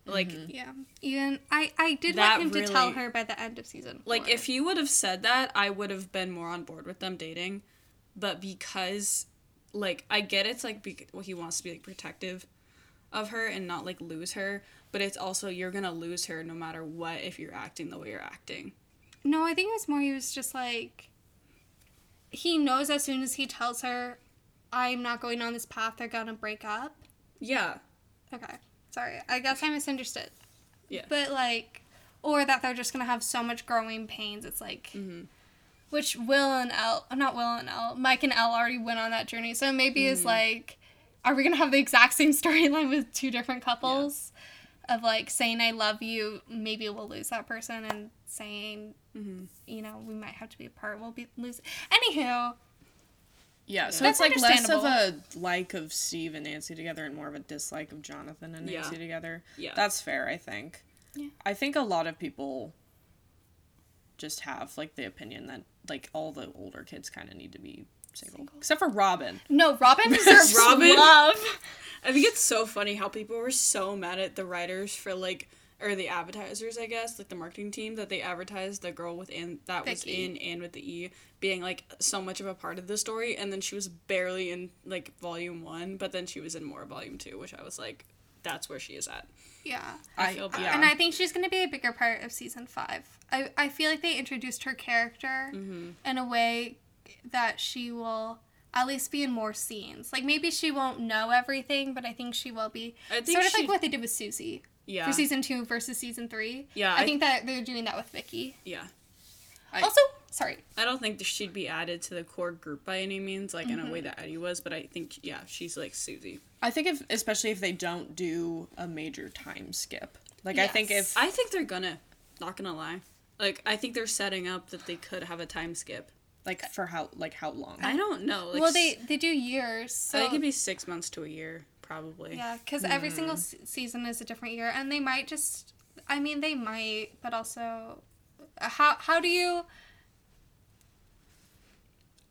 Like, mm-hmm. Yeah. Even, I did want him to tell her by the end of Season 4. Like, if he would have said that, I would have been more on board with them dating. But because, like, I get it's, like, he wants to be, like, protective of her and not, like, lose her. But it's also, you're gonna lose her no matter what if you're acting the way you're acting. No, I think it was more he was just, like... He knows as soon as he tells her, I'm not going on this path, they're gonna break up. Yeah. Okay. Sorry. I guess I misunderstood. Yeah. But, like, or that they're just gonna have so much growing pains, it's like... Mm-hmm. Which Mike and Elle already went on that journey, so maybe mm-hmm. It's like, are we gonna have the exact same storyline with two different couples? Yeah. Of, like, saying I love you, maybe we'll lose that person, and saying... Mm-hmm. You know, we might have to be apart. We'll be losing. Anywho. Yeah, so it's like less of a like of Steve and Nancy together and more of a dislike of Johnathan and Nancy together. Yeah. That's fair, I think. Yeah. I think a lot of people just have, like, the opinion that, like, all the older kids kind of need to be single. Except for Robin. No, Robin deserves love. I think it's so funny how people were so mad at the writers for, like, or the advertisers, I guess, like the marketing team, that they advertised the girl with Anne, that Vicky. Was in Anne with the E, being, like, so much of a part of the story, and then she was barely in, like, Volume 1, but then she was in more Volume 2, which I was like, that's where she is at. Yeah. I feel bad. Yeah. And I think she's going to be a bigger part of Season 5. I feel like they introduced her character mm-hmm. in a way that she will... at least be in more scenes. Like, maybe she won't know everything, but I think she will be. Sort of like what they did with Susie. Yeah. For Season 2 versus Season 3. Yeah. I think that they're doing that with Vicky. Yeah. I don't think that she'd be added to the core group by any means, like, mm-hmm. in a way that Eddie was, but I think, yeah, she's like Susie. I think especially if they don't do a major time skip. Like, yes. I think they're gonna, not gonna lie. Like, I think they're setting up that they could have a time skip. Like, for how long? I don't know. Like, well, they do years, so... I think it'd be 6 months to a year, probably. Yeah, because every single season is a different year, and they might just... I mean, they might, but also... How do you...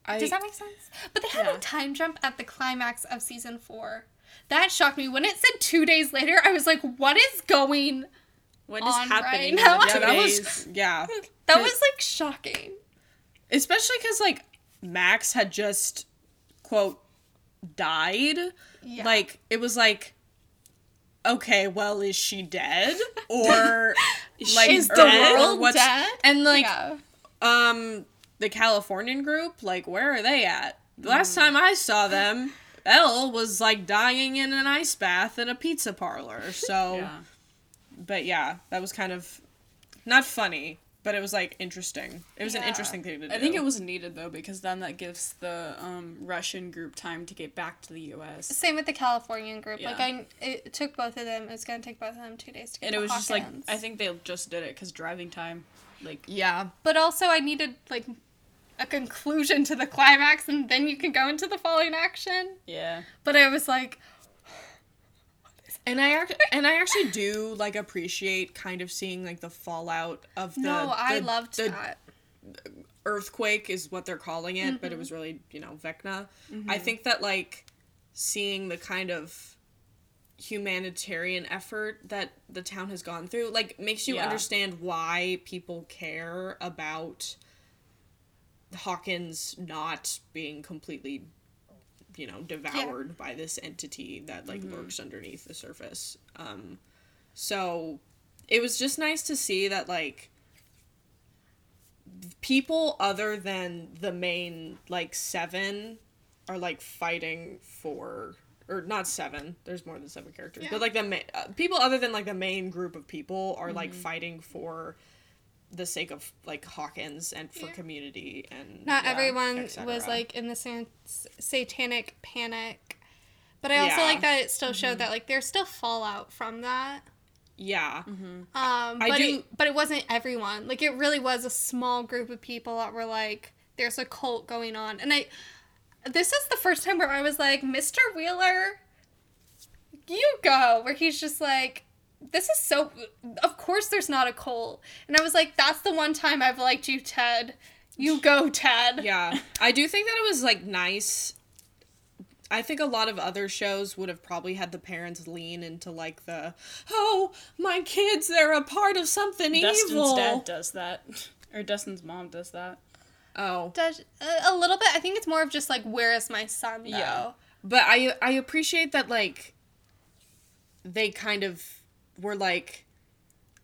Does that make sense? But they had a time jump at the climax of Season 4. That shocked me. When it said 2 days later, I was like, what is going on? What is happening right now? Yeah, that was, like, shocking. Especially because, like, Max had just, quote, died. Yeah. Like, it was like, okay, well, is she dead? Or, like, is the world dead? And, like, the Californian group, like, where are they at? The last time I saw them, Elle was, like, dying in an ice bath at a pizza parlor. So, But, yeah, that was kind of not funny. But it was, like, interesting. It was an interesting thing to do. I think it was needed, though, because then that gives the Russian group time to get back to the U.S. Same with the Californian group. Yeah. Like, it took both of them. It was going to take both of them 2 days to get to Hawkins. And it was just, like, I think they just did it because driving time. Like, yeah. But also I needed, like, a conclusion to the climax, and then you can go into the following action. Yeah. But I was like... And I actually do, like, appreciate kind of seeing, like, the fallout of the... No, I loved that. Earthquake is what they're calling it, mm-hmm. but it was really, you know, Vecna. Mm-hmm. I think that, like, seeing the kind of humanitarian effort that the town has gone through, like, makes you understand why people care about Hawkins not being completely... you know, devoured by this entity that, like, mm-hmm. lurks underneath the surface. So, it was just nice to see that, like, people other than the main, like, seven are, like, fighting for... Or not seven. There's more than seven characters. Yeah. But, like, the people other than, like, the main group of people are, like, fighting for the sake of, like, Hawkins and for community and... Not everyone was, like, in the satanic panic. But I also like that it still showed that, like, there's still fallout from that. Yeah. But it wasn't everyone. Like, it really was a small group of people that were, like, there's a cult going on. And I... This is the first time where I was like, Mr. Wheeler, you go. Where he's just like, this is so... Of course there's not a cult. And I was like, that's the one time I've liked you, Ted. You go, Ted. Yeah. I do think that it was, like, nice. I think a lot of other shows would have probably had the parents lean into, like, the, oh, my kids, they're a part of something evil. Dustin's dad does that. Or Dustin's mom does that. Oh. A little bit. I think it's more of just, like, where is my son, though? Yeah. But I appreciate that, like, they kind of were, like,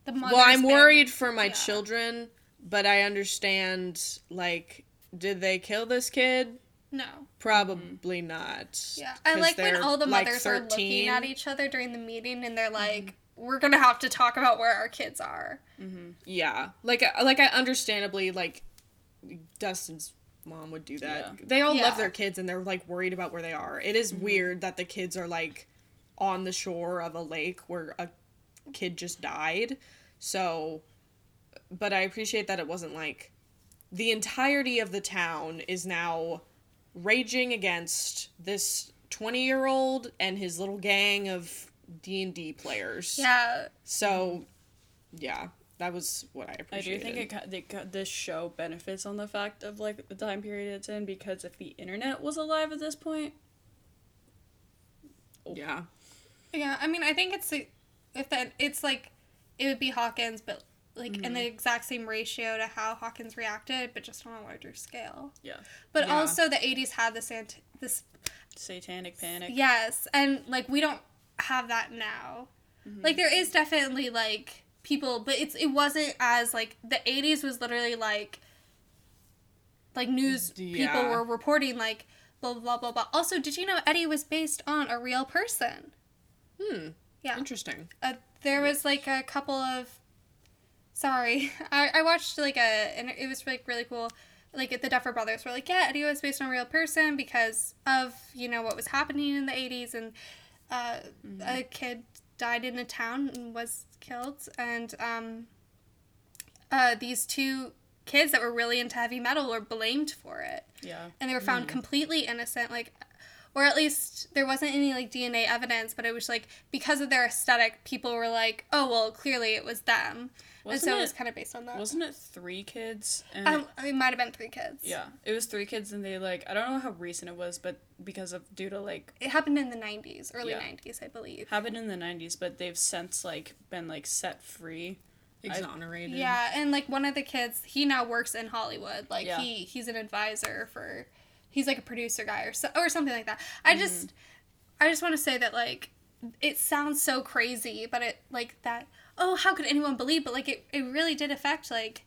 I'm worried for my children, but I understand, like, did they kill this kid? No. Probably not. Yeah. I like when all the mothers are looking at each other during the meeting, and they're like, we're gonna have to talk about where our kids are. Mm-hmm. Yeah. Like, I understandably, like... Dustin's mom would do that. Yeah. They all love their kids and they're, like, worried about where they are. It is weird that the kids are, like, on the shore of a lake where a kid just died. So, but I appreciate that it wasn't, like, the entirety of the town is now raging against this 20-year-old and his little gang of D&D players. Yeah. So, yeah. That was what I appreciated. I do think this show benefits on the fact of, like, the time period it's in, because if the internet was alive at this point... Oh. Yeah. Yeah, I mean, I think it's, like, it would be Hawkins, but, like, in the exact same ratio to how Hawkins reacted, but just on a larger scale. Yeah. But also the 80s had this... Satanic panic. Yes, and, like, we don't have that now. Mm-hmm. Like, there is definitely, like... people, but it wasn't as, like, the 80s was literally, like, news people were reporting, like, blah, blah, blah, blah. Also, did you know Eddie was based on a real person? Hmm. Yeah. Interesting. There was, like, a couple of, sorry, I watched, like, and it was, like, really cool, like, the Duffer Brothers were like, yeah, Eddie was based on a real person because of, you know, what was happening in the 80s, and a kid died in a town and was killed, and these two kids that were really into heavy metal were blamed for it. Yeah. And they were found completely innocent, like, or at least there wasn't any, like, DNA evidence, but it was, like, because of their aesthetic, people were like, oh, well, clearly it was them. And so it was kind of based on that. Wasn't it three kids? And it might have been three kids. Yeah. It was three kids, and they, like, I don't know how recent it was, but due to, like... It happened in the 90s, early 90s, I believe. Happened in the 90s, but they've since, like, been, like, set free. Exonerated. Yeah, and, like, one of the kids, he now works in Hollywood. Like, he's an advisor for... He's, like, a producer guy or something like that. I just want to say that, like, it sounds so crazy, but it, like, that... oh, how could anyone believe? But, like, it really did affect, like,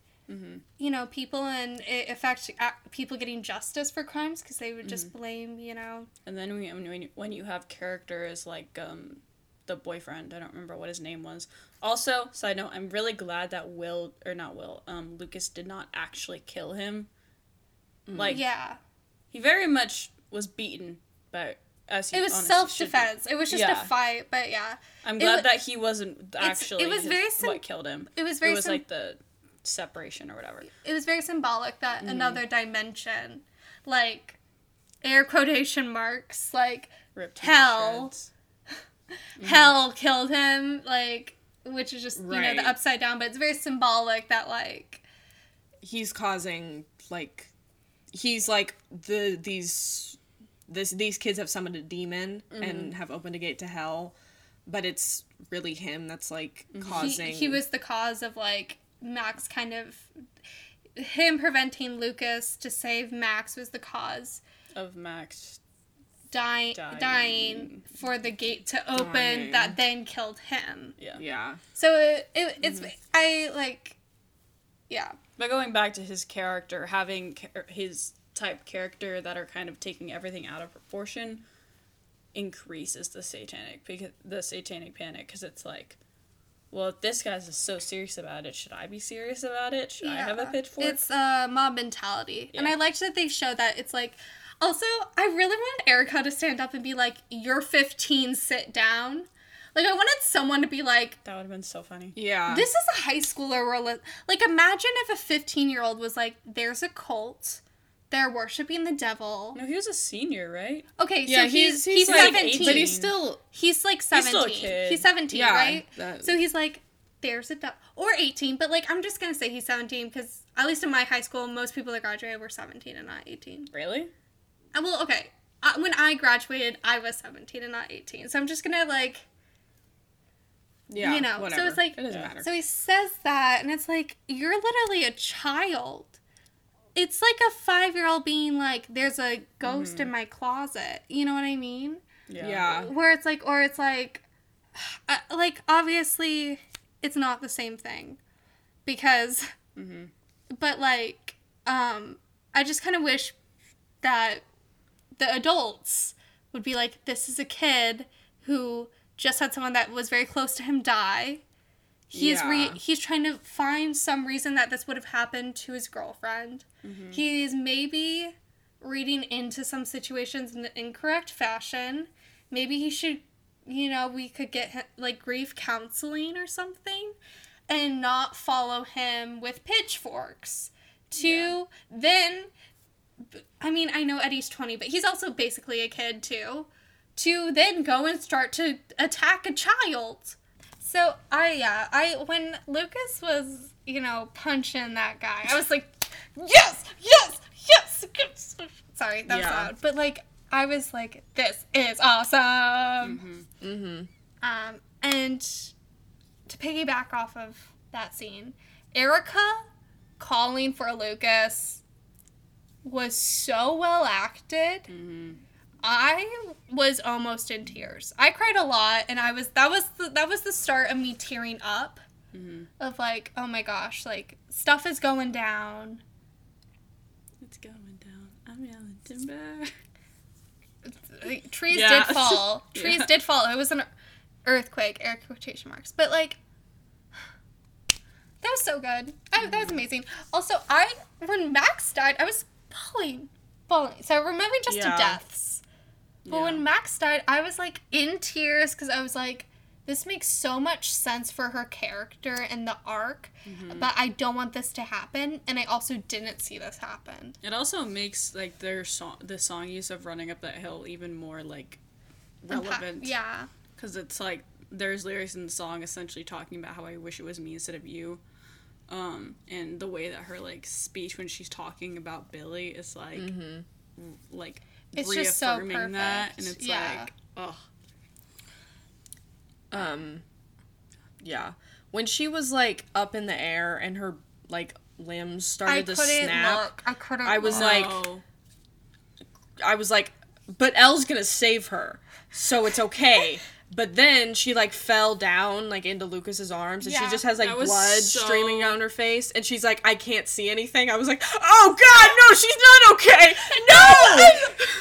you know, people, and it affected people getting justice for crimes, because they would just blame, you know. And then when you have characters like the boyfriend, I don't remember what his name was. Also, side note, I'm really glad that Lucas did not actually kill him. Like, he very much was beaten, but... It was self-defense. It was just a fight, but I'm glad that he wasn't actually what killed him. It was very... It was like the separation or whatever. It was very symbolic that another dimension, like, air quotation marks, like, ripped hell. Hell killed him, like, which is just, you know, the upside down, but it's very symbolic that, like... He's causing, like... He's, like, these kids have summoned a demon and have opened a gate to hell, but it's really him that's, like, causing... He was the cause of, like, Max kind of... Him preventing Lucas to save Max was the cause... Of Max... Dying for the gate to open that then killed him. Yeah. So it's... I, like... Yeah. But going back to his character, having his type character that are kind of taking everything out of proportion increases the satanic panic because it's like, well, if this guy's so serious about it, should I be serious about it? Should I have a pitchfork? It's mob mentality. Yeah. And I liked that they show that. It's like, also, I really wanted Erica to stand up and be like, you're 15, sit down. Like, I wanted someone to be like... That would have been so funny. Yeah. This is a high schooler world. Like, imagine if a 15-year-old was like, there's a cult, they're worshipping the devil. No, he was a senior, right? Okay, yeah, so he's like 17. 18. But he's still... He's like 17. He's still a kid. He's 17, yeah, right? So he's like, there's a devil. Or 18, but like, I'm just going to say he's 17 because at least in my high school, most people that graduated were 17 and not 18. Really? Well, okay. When I graduated, I was 17 and not 18. So I'm just going to like... Yeah, you know, whatever. So it's like, it doesn't matter. So he says that, and it's like, you're literally a child. It's like a 5-year-old being like, there's a ghost in my closet. You know what I mean? Yeah. Where it's like, or it's like, obviously, it's not the same thing. Because, but like, I just kind of wish that the adults would be like, this is a kid who... just had someone that was very close to him die. He's trying to find some reason that this would have happened to his girlfriend. Mm-hmm. He's maybe reading into some situations in an incorrect fashion. Maybe he should, you know, we could get him, like, grief counseling or something and not follow him with pitchforks. Then, I mean, I know Eddie's 20, but he's also basically a kid, too. To then go and start to attack a child. So, I when Lucas was, you know, punching that guy, I was like, yes! Sorry, that was loud. But, like, I was like, this is awesome! And to piggyback off of that scene, Erica calling for Lucas was so well acted. Mm-hmm. I was almost in tears. I cried a lot, and I was that was the start of me tearing up, of like, oh my gosh, like, stuff is going down. It's going down. I'm yelling timber. Trees did fall. Trees did fall. It was an earthquake. Air quotation marks. But like, that was so good. That was amazing. Also, when Max died, I was bawling. So we're moving just to deaths. But when Max died, I was, like, in tears because I was like, this makes so much sense for her character and the arc, but I don't want this to happen, and I also didn't see this happen. It also makes, like, the song use of Running Up That Hill even more, like, relevant. Yeah. Because it's, like, there's lyrics in the song essentially talking about how I wish it was me instead of you. And the way that her, like, speech when she's talking about Billy is, like, like... It's just so perfect. That, and it's like, ugh. Yeah. When she was, like, up in the air and her, like, limbs started to snap. I was like, but Elle's gonna save her, so it's okay. But then she, like, fell down, like, into Lucas's arms, and she just has, like, blood streaming down her face, and she's like, I can't see anything. I was like, oh, God, no, she's not okay! No!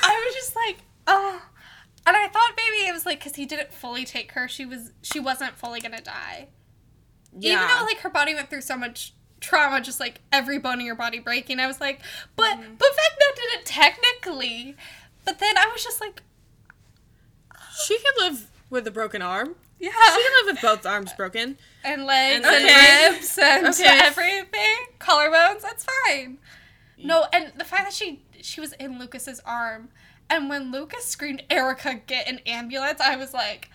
I was just like, oh. And I thought maybe it was, like, because he didn't fully take her, she wasn't fully gonna die. Yeah. Even though, like, her body went through so much trauma, just, like, every bone in your body breaking, I was like, but Vecna did it technically. But then I was just like... She could live... With a broken arm? Yeah. She can live with both arms broken. And legs and ribs and everything. Collarbones, that's fine. No, and the fact that she was in Lucas's arm, and when Lucas screamed, Erica, get an ambulance, I was like,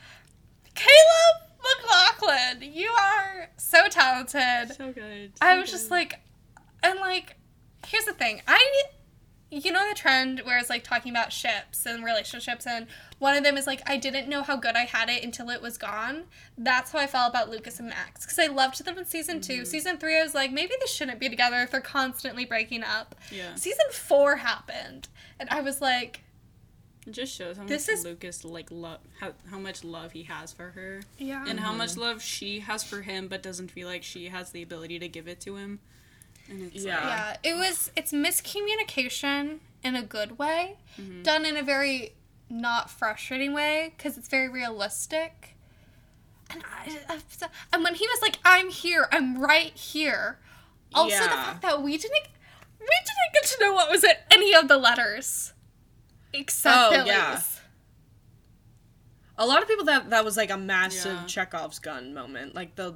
Caleb McLaughlin, you are so talented. So good. Just like, and like, here's the thing. You know the trend where it's, like, talking about ships and relationships, and one of them is, like, I didn't know how good I had it until it was gone? That's how I felt about Lucas and Max, because I loved them in Season 2. Season 3, I was like, maybe they shouldn't be together if they're constantly breaking up. Yeah. Season 4 happened, and I was like... It just shows how much Lucas, like, how much love he has for her. Yeah. And how much love she has for him, but doesn't feel like she has the ability to give it to him. And it's it's miscommunication in a good way, mm-hmm. done in a very not frustrating way, because it's very realistic. And and when he was like, I'm here, I'm right here. Also, the fact that we didn't get to know what was in any of the letters, except Billy's. Yeah. A lot of people that was like a massive Chekhov's gun moment. Like the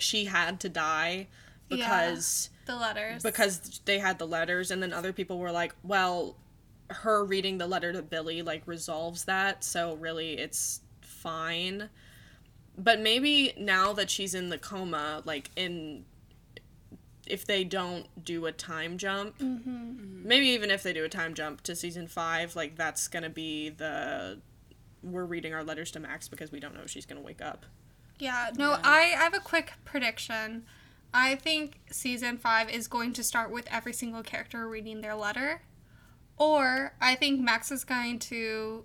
she had to die because the letters, because they had the letters, and then other people were like, well, her reading the letter to Billy like resolves that, so really it's fine. But maybe now that she's in the coma, like if they don't do a time jump, mm-hmm. maybe even if they do a time jump to season 5, like that's gonna be we're reading our letters to Max because we don't know if she's going to wake up. Yeah, no, yeah. I have a quick prediction. I think season 5 is going to start with every single character reading their letter. Or I think Max is going to...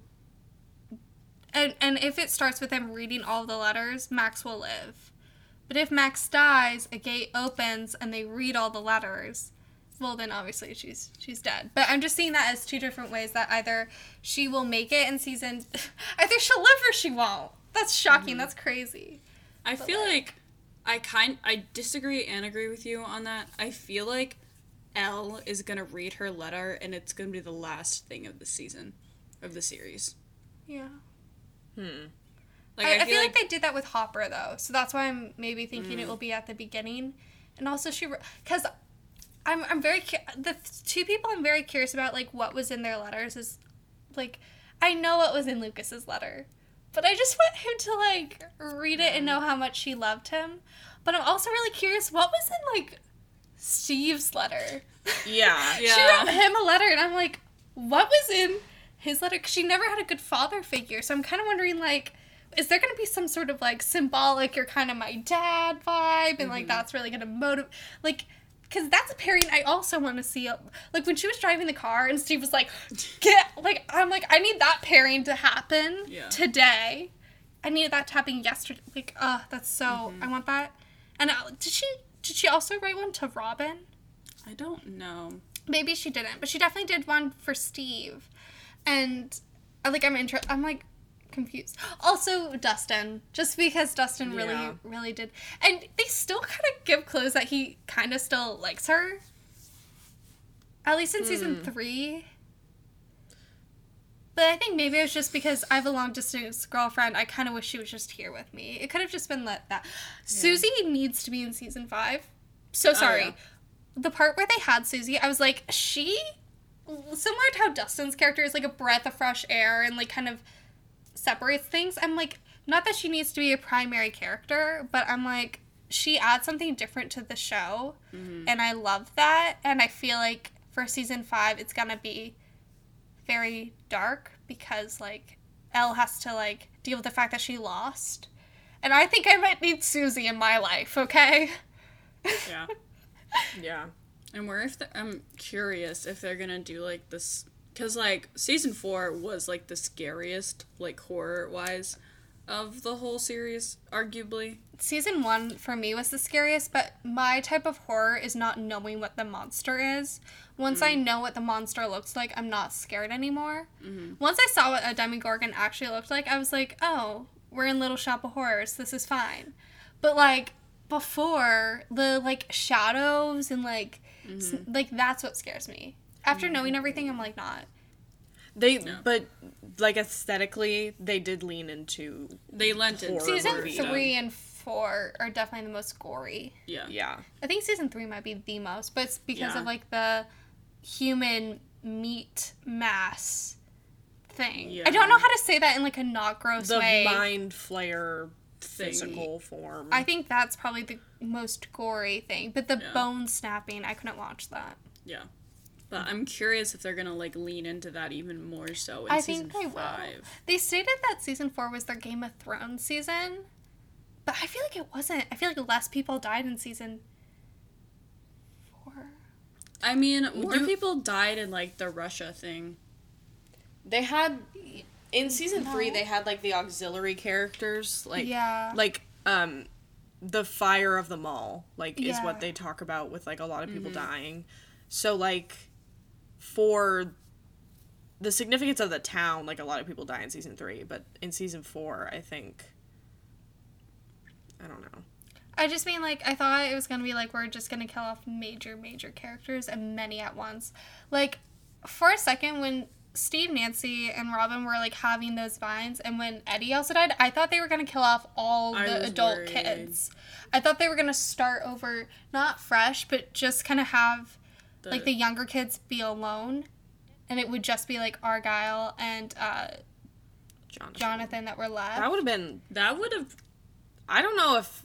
And if it starts with him reading all the letters, Max will live. But if Max dies, a gate opens and they read all the letters... Well, then obviously she's dead. But I'm just seeing that as two different ways that either she will make it in season... Either she'll live or she won't. That's shocking. Mm-hmm. That's crazy. I disagree and agree with you on that. I feel like Elle is going to read her letter, and it's going to be the last thing of the season, of the series. Yeah. Hmm. Like, I feel like they did that with Hopper, though. So that's why I'm maybe thinking it will be at the beginning. And also she... Because... I'm very... The two people I'm very curious about, like, what was in their letters is, like... I know what was in Lucas's letter. But I just want him to, like, read it and know how much she loved him. But I'm also really curious, what was in, like, Steve's letter? Yeah. She wrote him a letter, and I'm like, what was in his letter? Because she never had a good father figure. So I'm kind of wondering, like... Is there going to be some sort of, like, symbolic, you're kind of my dad vibe? And, mm-hmm. like, that's really going to motivate... Like... Because that's a pairing I also want to see. Like, when she was driving the car and Steve was like, get, like, I'm like, I need that pairing to happen today. I needed that to happen yesterday. Like, that's so, mm-hmm. I want that. And did she also write one to Robin? I don't know. Maybe she didn't, but she definitely did one for Steve. And, like, I'm like, confused. Also, Dustin. Just because Dustin really, really did. And they still kind of give clues that he kind of still likes her. At least in season 3. But I think maybe it was just because I have a long-distance girlfriend. I kind of wish she was just here with me. It could have just been like that. Yeah. Susie needs to be in season 5. So sorry. Oh, yeah. The part where they had Susie, I was like, she... Similar to how Dustin's character is like a breath of fresh air and like kind of... separates things. I'm like, not that she needs to be a primary character, but I'm like, she adds something different to the show, mm-hmm. and I love that, and I feel like for season 5, it's gonna be very dark, because, like, Elle has to, like, deal with the fact that she lost, and I think I might need Susie in my life, okay? Yeah. Yeah. And I'm curious if they're gonna do, like, this... Because, like, season 4 was, like, the scariest, like, horror-wise of the whole series, arguably. Season 1, for me, was the scariest, but my type of horror is not knowing what the monster is. Once I know what the monster looks like, I'm not scared anymore. Mm-hmm. Once I saw what a Demogorgon actually looked like, I was like, oh, we're in Little Shop of Horrors, this is fine. But, like, before, the, like, shadows and, like, like, that's what scares me. After knowing everything, I'm like, not. But, like, aesthetically, they did lean into Season 3 and 4 are definitely the most gory. Yeah. Yeah. I think season 3 might be the most, but it's because of, like, the human meat mass thing. Yeah. I don't know how to say that in, like, a not gross way. The Mind Flayer physical form. I think that's probably the most gory thing, but the bone snapping, I couldn't watch that. Yeah. But I'm curious if they're going to, like, lean into that even more so in season 5. I think they will. They stated that season 4 was their Game of Thrones season, but I feel like it wasn't. I feel like less people died in season 4. I mean, more people died in, like, the Russia thing. They had... In season 3, they had, like, the auxiliary characters. Like, the fire of the mall, like, is what they talk about with, like, a lot of people dying. So, like, for the significance of the town, like, a lot of people die in season 3, but in season 4, I think, I don't know. I just mean, like, I thought it was going to be, like, we're just going to kill off major, major characters and many at once. Like, for a second, when Steve, Nancy, and Robin were, like, having those vines, and when Eddie also died, I thought they were going to kill off all the adult kids. I thought they were going to start over, not fresh, but just kind of have, like, the younger kids be alone, and it would just be, like, Argyle and Johnathan that were left. That would have... I don't know if...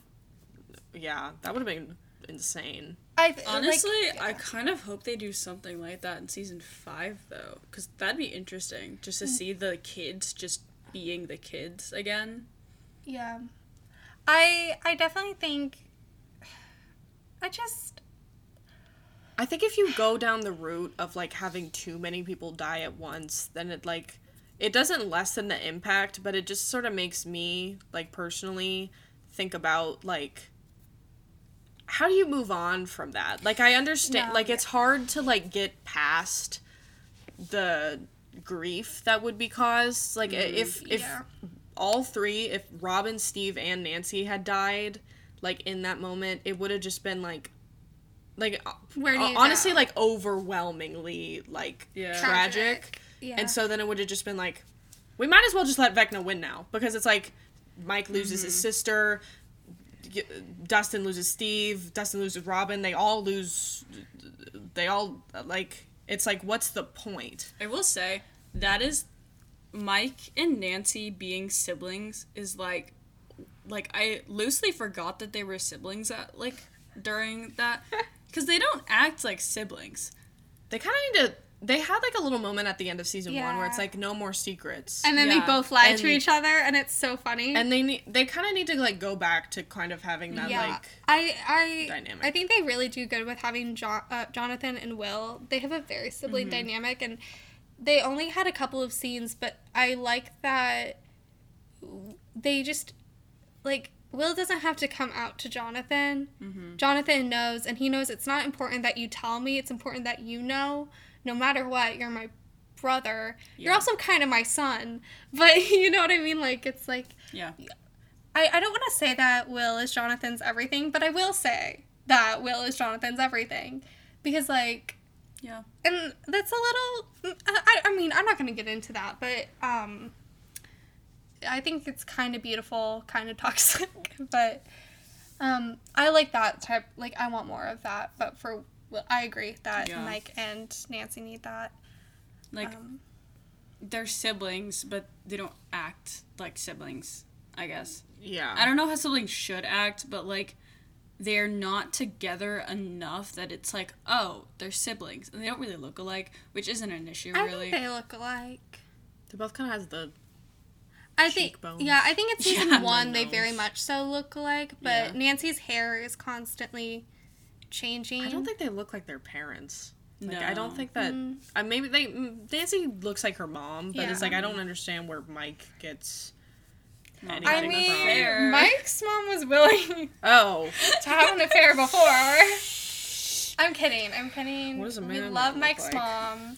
Yeah, that would have been insane. Honestly, like, I kind of hope they do something like that in season 5, though, because that'd be interesting, just to see the kids just being the kids again. Yeah. I definitely think... I think if you go down the route of, like, having too many people die at once, then it, like... It doesn't lessen the impact, but it just sort of makes me, like, personally think about, like... How do you move on from that? Like, I understand, like, it's hard to, like, get past the grief that would be caused. Like, if all three, if Robin, Steve, and Nancy had died, like, in that moment, it would have just been, like, where do you honestly, go? Like, overwhelmingly, like, tragic. Yeah. And so then it would have just been, like, we might as well just let Vecna win now. Because it's, like, Mike loses his sister... Dustin loses Steve, Dustin loses Robin, they all, like, it's like, what's the point? I will say, that is, Mike and Nancy being siblings is, like, I loosely forgot that they were siblings at, like, during that, because they don't act like siblings. They kind of need to... They had, like, a little moment at the end of season 1 where it's, like, no more secrets. And then they both lie to each other, and it's so funny. And they kind of need to, like, go back to kind of having that, like, dynamic. I think they really do good with having Johnathan and Will. They have a very sibling dynamic, and they only had a couple of scenes, but I like that they just, like... Will doesn't have to come out to Johnathan. Johnathan knows, and he knows it's not important that you tell me. It's important that you know. No matter what, you're my brother. Yeah. You're also kind of my son. But you know what I mean? Like, it's like... Yeah. I don't want to say that Will is Johnathan's everything, but I will say that Will is Johnathan's everything. Because, like... Yeah. And that's a little... I mean, I'm not going to get into that, but... I think it's kind of beautiful, kind of toxic, but I like that type. Like, I want more of that, but I agree that Mike and Nancy need that. Like, they're siblings, but they don't act like siblings, I guess. Yeah. I don't know how siblings should act, but, like, they're not together enough that it's like, oh, they're siblings, and they don't really look alike, which isn't an issue, really. I think they look alike. They both kind of have the... I think it's season 1 they very much so look alike, but Nancy's hair is constantly changing. I don't think they look like their parents. Like, no. I don't think that... maybe Nancy looks like her mom, but it's like, I don't understand where Mike gets anything from. I mean, Mike's mom was willing to have an affair before. I'm kidding. What is a man we love Mike's like? Mom.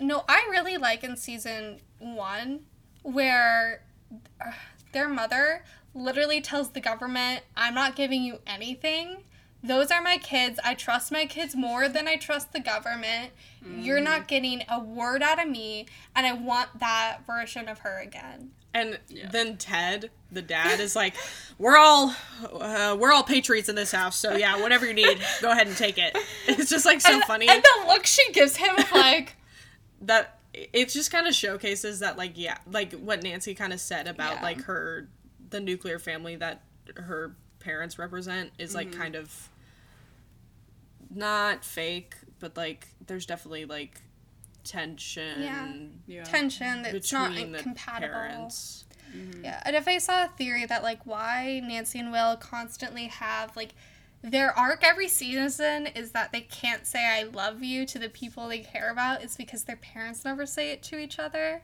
No, I really like in season 1 where... their mother literally tells the government, I'm not giving you anything. Those are my kids. I trust my kids more than I trust the government. You're not getting a word out of me, and I want that version of her again. And then Ted, the dad, is like, we're all patriots in this house, so yeah, whatever you need, go ahead and take it. It's just, like, so funny. And the look she gives him, like... that... It just kind of showcases that, like, like, what Nancy kind of said about, like, the nuclear family that her parents represent is, like, kind of not fake, but, like, there's definitely, like, tension. Yeah. Tension that's not incompatible. Parents. Mm-hmm. Yeah, I definitely saw a theory that, like, why Nancy and Will constantly have, like, their arc every season is that they can't say I love you to the people they care about. It's because their parents never say it to each other.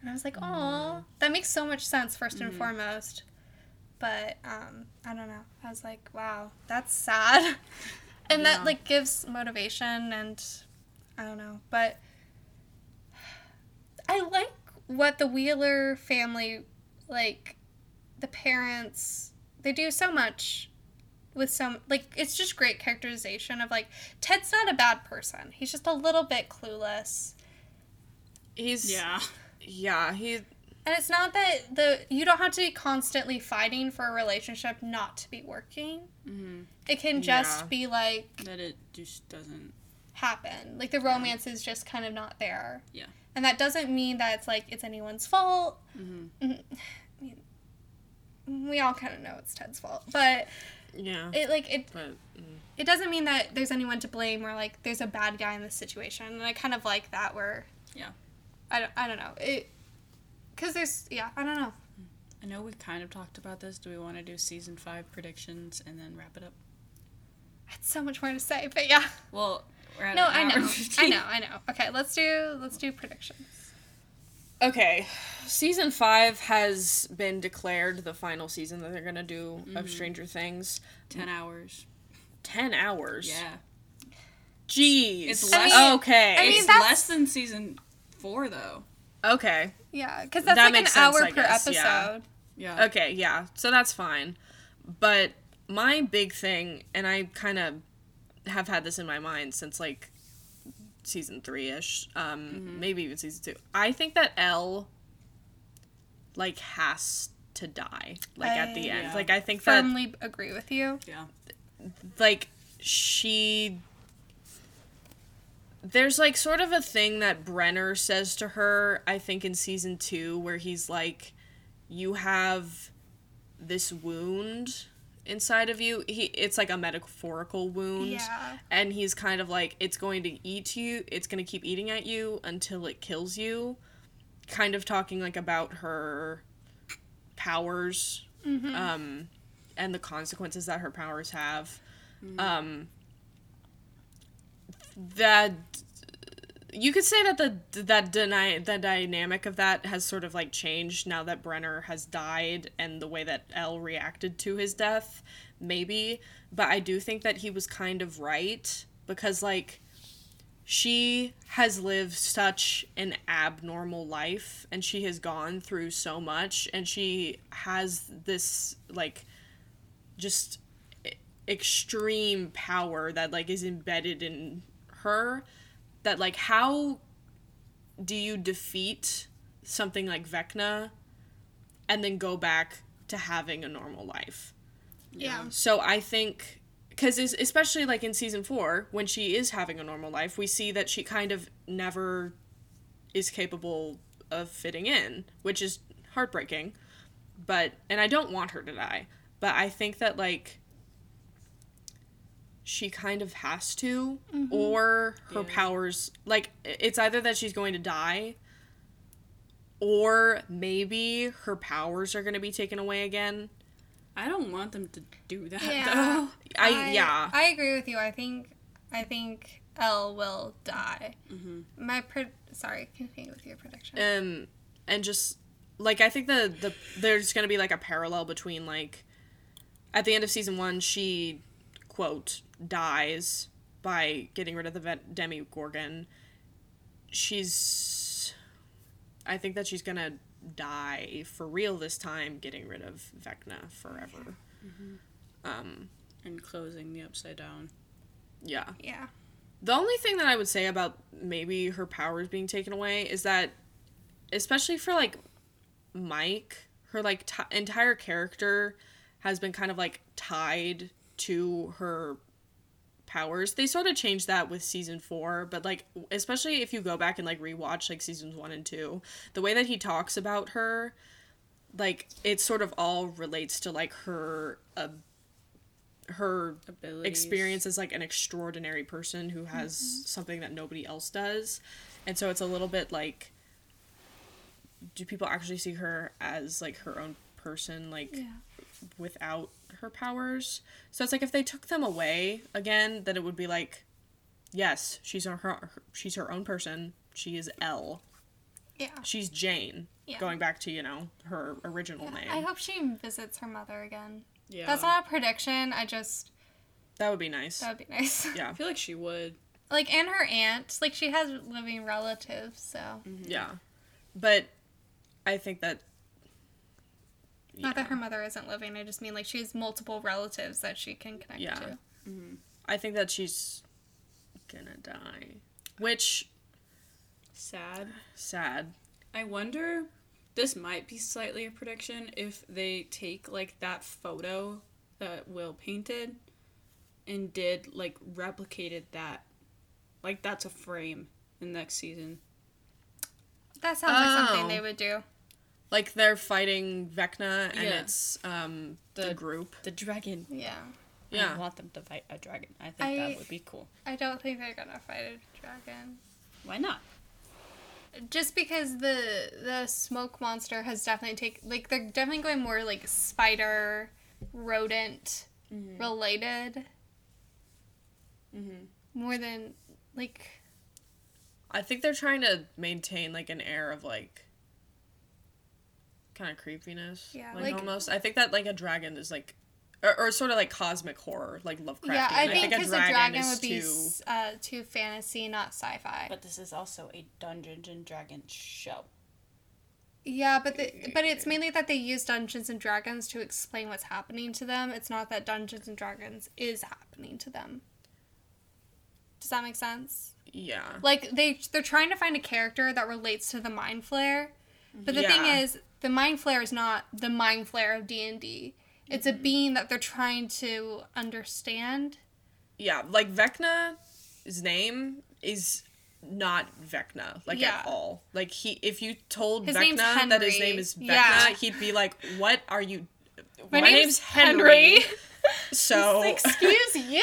And I was like, aww. That makes so much sense, first and foremost. But I don't know. I was like, wow, that's sad. And yeah. That, like, gives motivation and I don't know. But I like what the Wheeler family, like, the parents, they do so much with some, like, it's just great characterization of, like, Ted's not a bad person. He's just a little bit clueless. He's... Yeah. Yeah, he... And it's not that you don't have to be constantly fighting for a relationship not to be working. Mm-hmm. It can just be like... That it just doesn't... happen. Like, the romance is just kind of not there. Yeah. And that doesn't mean that it's, like, it's anyone's fault. Mm-hmm. I mean, we all kind of know it's Ted's fault. But... Yeah. It doesn't mean that there's anyone to blame or, like, there's a bad guy in this situation. And I kind of like that where... Yeah. I don't know. Because there's, I don't know. I know we kind of talked about this. Do we want to do Season 5 predictions and then wrap it up? I had so much more to say, but yeah. Well, we're at an hour 15. I know. Okay, let's do predictions. Okay. Season 5 has been declared the final season that they're going to do of Stranger Things. 10 hours. 10 hours? Yeah. Jeez. It's less, less than Season 4, though. Okay. Yeah, because that like an hour per episode. Yeah. Okay, yeah. So that's fine. But my big thing, and I kind of have had this in my mind since, like, Season 3-ish, maybe even Season 2, I think that Elle, like, has to die, like, at the end. Yeah. Like, I think that... Firmly agree with you. Yeah. Like, she... There's, like, sort of a thing that Brenner says to her, I think, in Season 2, where he's like, you have this wound inside of you. It's, like, a metaphorical wound. Yeah. And he's kind of like, it's going to eat you, it's going to keep eating at you until it kills you. Kind of talking, like, about her powers, and the consequences that her powers have. Mm-hmm. That you could say that the dynamic of that has sort of, like, changed now that Brenner has died and the way that Elle reacted to his death, maybe. But I do think that he was kind of right because, like, she has lived such an abnormal life and she has gone through so much and she has this, like, just extreme power that, like, is embedded in her, that, like, how do you defeat something like Vecna and then go back to having a normal life? Yeah. So I think, because especially, like, in Season 4, when she is having a normal life, we see that she kind of never is capable of fitting in, which is heartbreaking. But, and I don't want her to die, but I think that, like, she kind of has to, or her powers, like, it's either that she's going to die, or maybe her powers are going to be taken away again. I don't want them to do that, though. I agree with you. I think Elle will die. Mm-hmm. Sorry, continue with your prediction. And just, like, I think there's going to be, like, a parallel between, like, at the end of Season 1, she, quote, dies by getting rid of the Demogorgon. I think that she's gonna die for real this time, getting rid of Vecna forever. Mm-hmm. And closing the Upside Down. Yeah. Yeah. The only thing that I would say about maybe her powers being taken away is that, especially for, like, Mike, her, like, entire character has been kind of, like, tied to her powers. They sort of changed that with Season 4, but, like, especially if you go back and, like, rewatch, like, Seasons 1 and 2, the way that he talks about her, like, it sort of all relates to, like, her abilities. Experience as, like, an extraordinary person who has something that nobody else does. And so it's a little bit like, do people actually see her as, like, her own person, like, without her powers? So it's like, if they took them away again, then it would be like, yes, she's her own person. She is Elle. Yeah. She's Jane. Yeah. Going back to, you know, her original name. I hope she visits her mother again. Yeah. That's not a prediction. I just... That would be nice. That would be nice. Yeah. I feel like she would. Like, and her aunt. Like, she has living relatives, so... Mm-hmm. Yeah. But I think that... Yeah. Not that her mother isn't living. I just mean, like, she has multiple relatives that she can connect to. Mm-hmm. I think that she's gonna die. Which... Sad. I wonder... This might be slightly a prediction if they take, like, that photo that Will painted... And did, like, replicated that. Like, that's a frame in next season. That sounds like something they would do. Like, they're fighting Vecna, and it's the group. The dragon. Yeah. Yeah. I want them to fight a dragon. I think that would be cool. I don't think they're gonna fight a dragon. Why not? Just because the smoke monster has definitely taken... Like, they're definitely going more, like, spider, rodent, related... Mm-hmm. More than, like... I think they're trying to maintain, like, an air of, like, kind of creepiness. Yeah. Like, almost. I think that, like, a dragon is, like... Or sort of, like, cosmic horror, like, Lovecraftian. Yeah, I think because a dragon would be too fantasy, not sci-fi. But this is also a Dungeons & Dragons show. Yeah, but it's mainly that they use Dungeons & Dragons to explain what's happening to them. It's not that Dungeons & Dragons is happening to them. Does that make sense? Yeah. Like, they're trying to find a character that relates to the Mind Flayer. But the thing is, the Mind Flayer is not the Mind Flayer of D&D. It's a being that they're trying to understand. Yeah, like, Vecna's name is not Vecna, like, at all. Like, if you told Vecna that his name is Vecna, he'd be like, what are you... My name's Henry. So excuse you.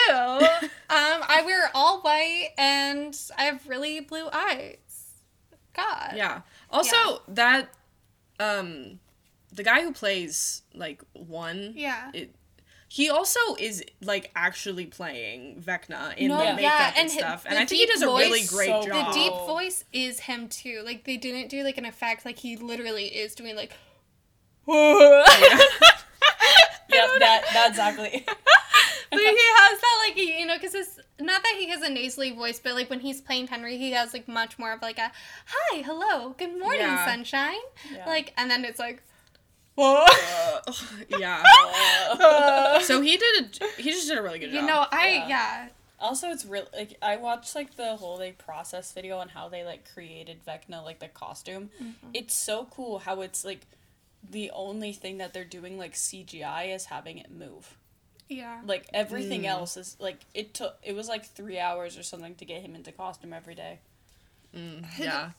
I wear all white and I have really blue eyes. God. Yeah. Also that the guy who plays like one. Yeah. He also is like actually playing Vecna in the makeup and stuff. And I think he does a really great job. The deep voice is him too. Like they didn't do like an effect, like he literally is doing like Yep, that exactly. But he has that, like, you know, because it's not that he has a nasally voice, but, like, when he's playing Henry, he has, like, much more of, like, a, hi, hello, good morning, sunshine. Yeah. Like, and then it's, like, whoa. Yeah. So he just did a really good job. You know, Also, it's really, like, I watched, like, the whole, like, process video on how they, like, created Vecna, like, the costume. Mm-hmm. It's so cool how it's, like, the only thing that they're doing, like, CGI is having it move. Yeah. Like, everything else is, like, it was, like, 3 hours or something to get him into costume every day. Mm, yeah.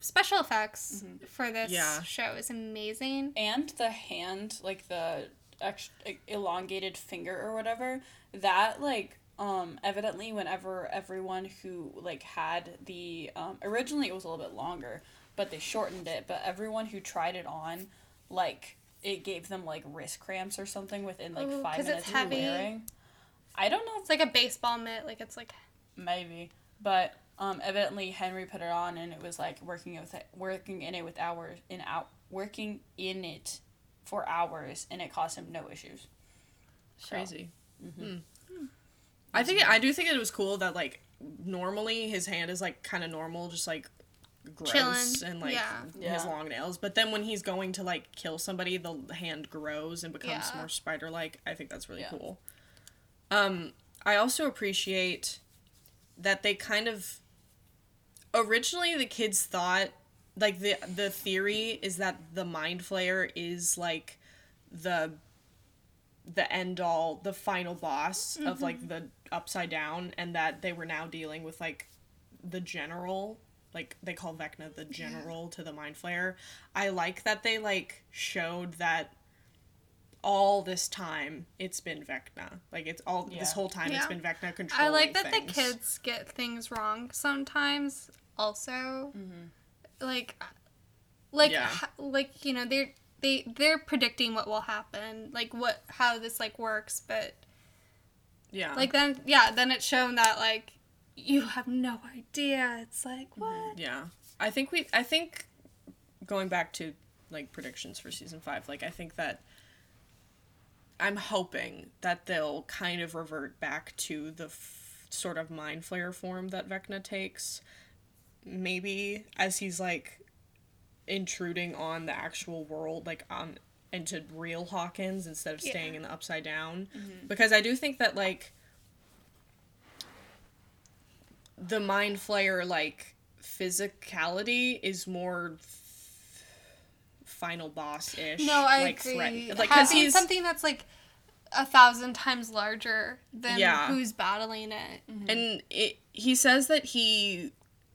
Special effects for this show is amazing. And the hand, like, the elongated finger or whatever, that, like, evidently whenever everyone who, like, had the, originally it was a little bit longer, but they shortened it. But everyone who tried it on, like, it gave them, like, wrist cramps or something within, like, 5 minutes of wearing. I don't know. It's like a baseball mitt. Like, it's like... Maybe. But, evidently, Henry put it on, and it was, like, working in it for hours, and it caused him no issues. Crazy. So, I do think it was cool that, like, normally his hand is, like, kind of normal, just, like... gross chillin'. And like his long nails, but then when he's going to like kill somebody, the hand grows and becomes more spider-like. I think that's really cool. I also appreciate that they kind of originally the kids thought like the theory is that the Mind Flayer is like the end all, the final boss of like the Upside Down, and that they were now dealing with like the general. Like, they call Vecna the general to the Mind Flayer. I like that they, like, showed that all this time, it's been Vecna. Like, it's all, this whole time, it's been Vecna controlling I like that things. The kids get things wrong sometimes, also. Mm-hmm. Like, you know, they're predicting what will happen. Like, how this, like, works, but... Yeah. Like, then it's shown that, like... You have no idea. It's like, what? Yeah. I think going back to like predictions for season 5, like I think that I'm hoping that they'll kind of revert back to the sort of Mind Flayer form that Vecna takes, maybe as he's like intruding on the actual world, like on into real Hawkins instead of staying in the Upside Down, because I do think that like the Mind Flayer like physicality is more final boss-ish. No, I agree. Threat. Like, he's something that's like 1,000 times larger than who's battling it. Mm-hmm. And he says that he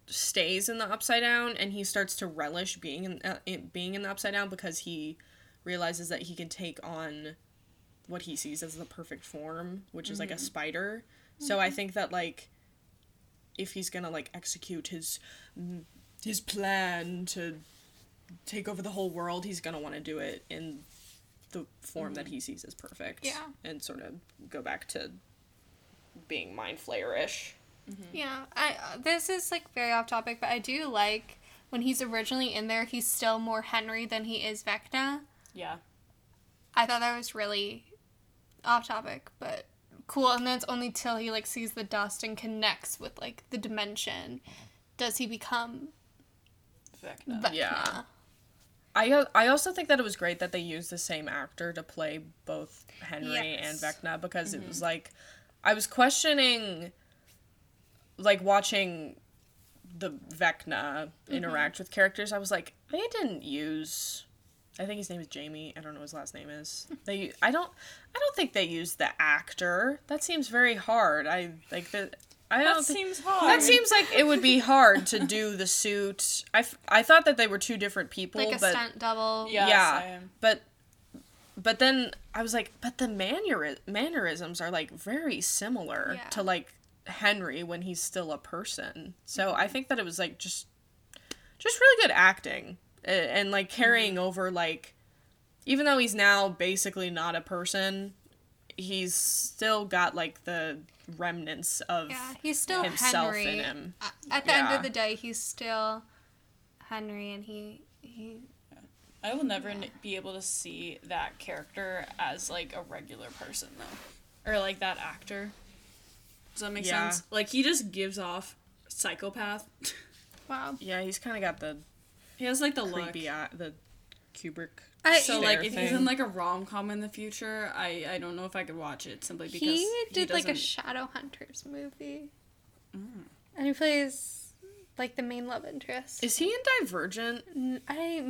stays in the Upside Down and he starts to relish being in the Upside Down because he realizes that he can take on what he sees as the perfect form, which is like a spider. Mm-hmm. So I think that like if he's gonna like execute his plan to take over the whole world, he's gonna want to do it in the form that he sees as perfect. Yeah. And sort of go back to being Mind Flayer-ish. Mm-hmm. Yeah. This is, like, very off topic, but I do like when he's originally in there, he's still more Henry than he is Vecna. Yeah. I thought that was really off topic, but cool. And then it's only till he, like, sees the dust and connects with, like, the dimension does he become Vecna. Yeah. I also think that it was great that they used the same actor to play both Henry and Vecna, because it was, like, I was questioning, like, watching the Vecna interact with characters. I was like, they didn't use, I think his name is Jamie. I don't know what his last name is. I don't think they used the actor. That seems very hard. Seems hard. That seems like it would be hard to do the suit. I thought that they were two different people. Like a stunt double. Yeah. But then I was like, but the mannerisms are, like, very similar to, like, Henry when he's still a person. So I think that it was, like, just really good acting. And, like, carrying over, like, even though he's now basically not a person, he's still got, like, the remnants of he's still himself Henry. In him. At the end of the day, he's still Henry, and he I will never be able to see that character as, like, a regular person, though. Or, like, that actor. Does that make sense? Like, he just gives off psychopath. Wow. Yeah, he's kind of got the... He has, like, the look. The Kubrick... So, like, if he's in, like, a rom-com in the future, I don't know if I could watch it, simply because he did a Shadowhunters movie. Mm. And he plays, like, the main love interest. Is he in Divergent? I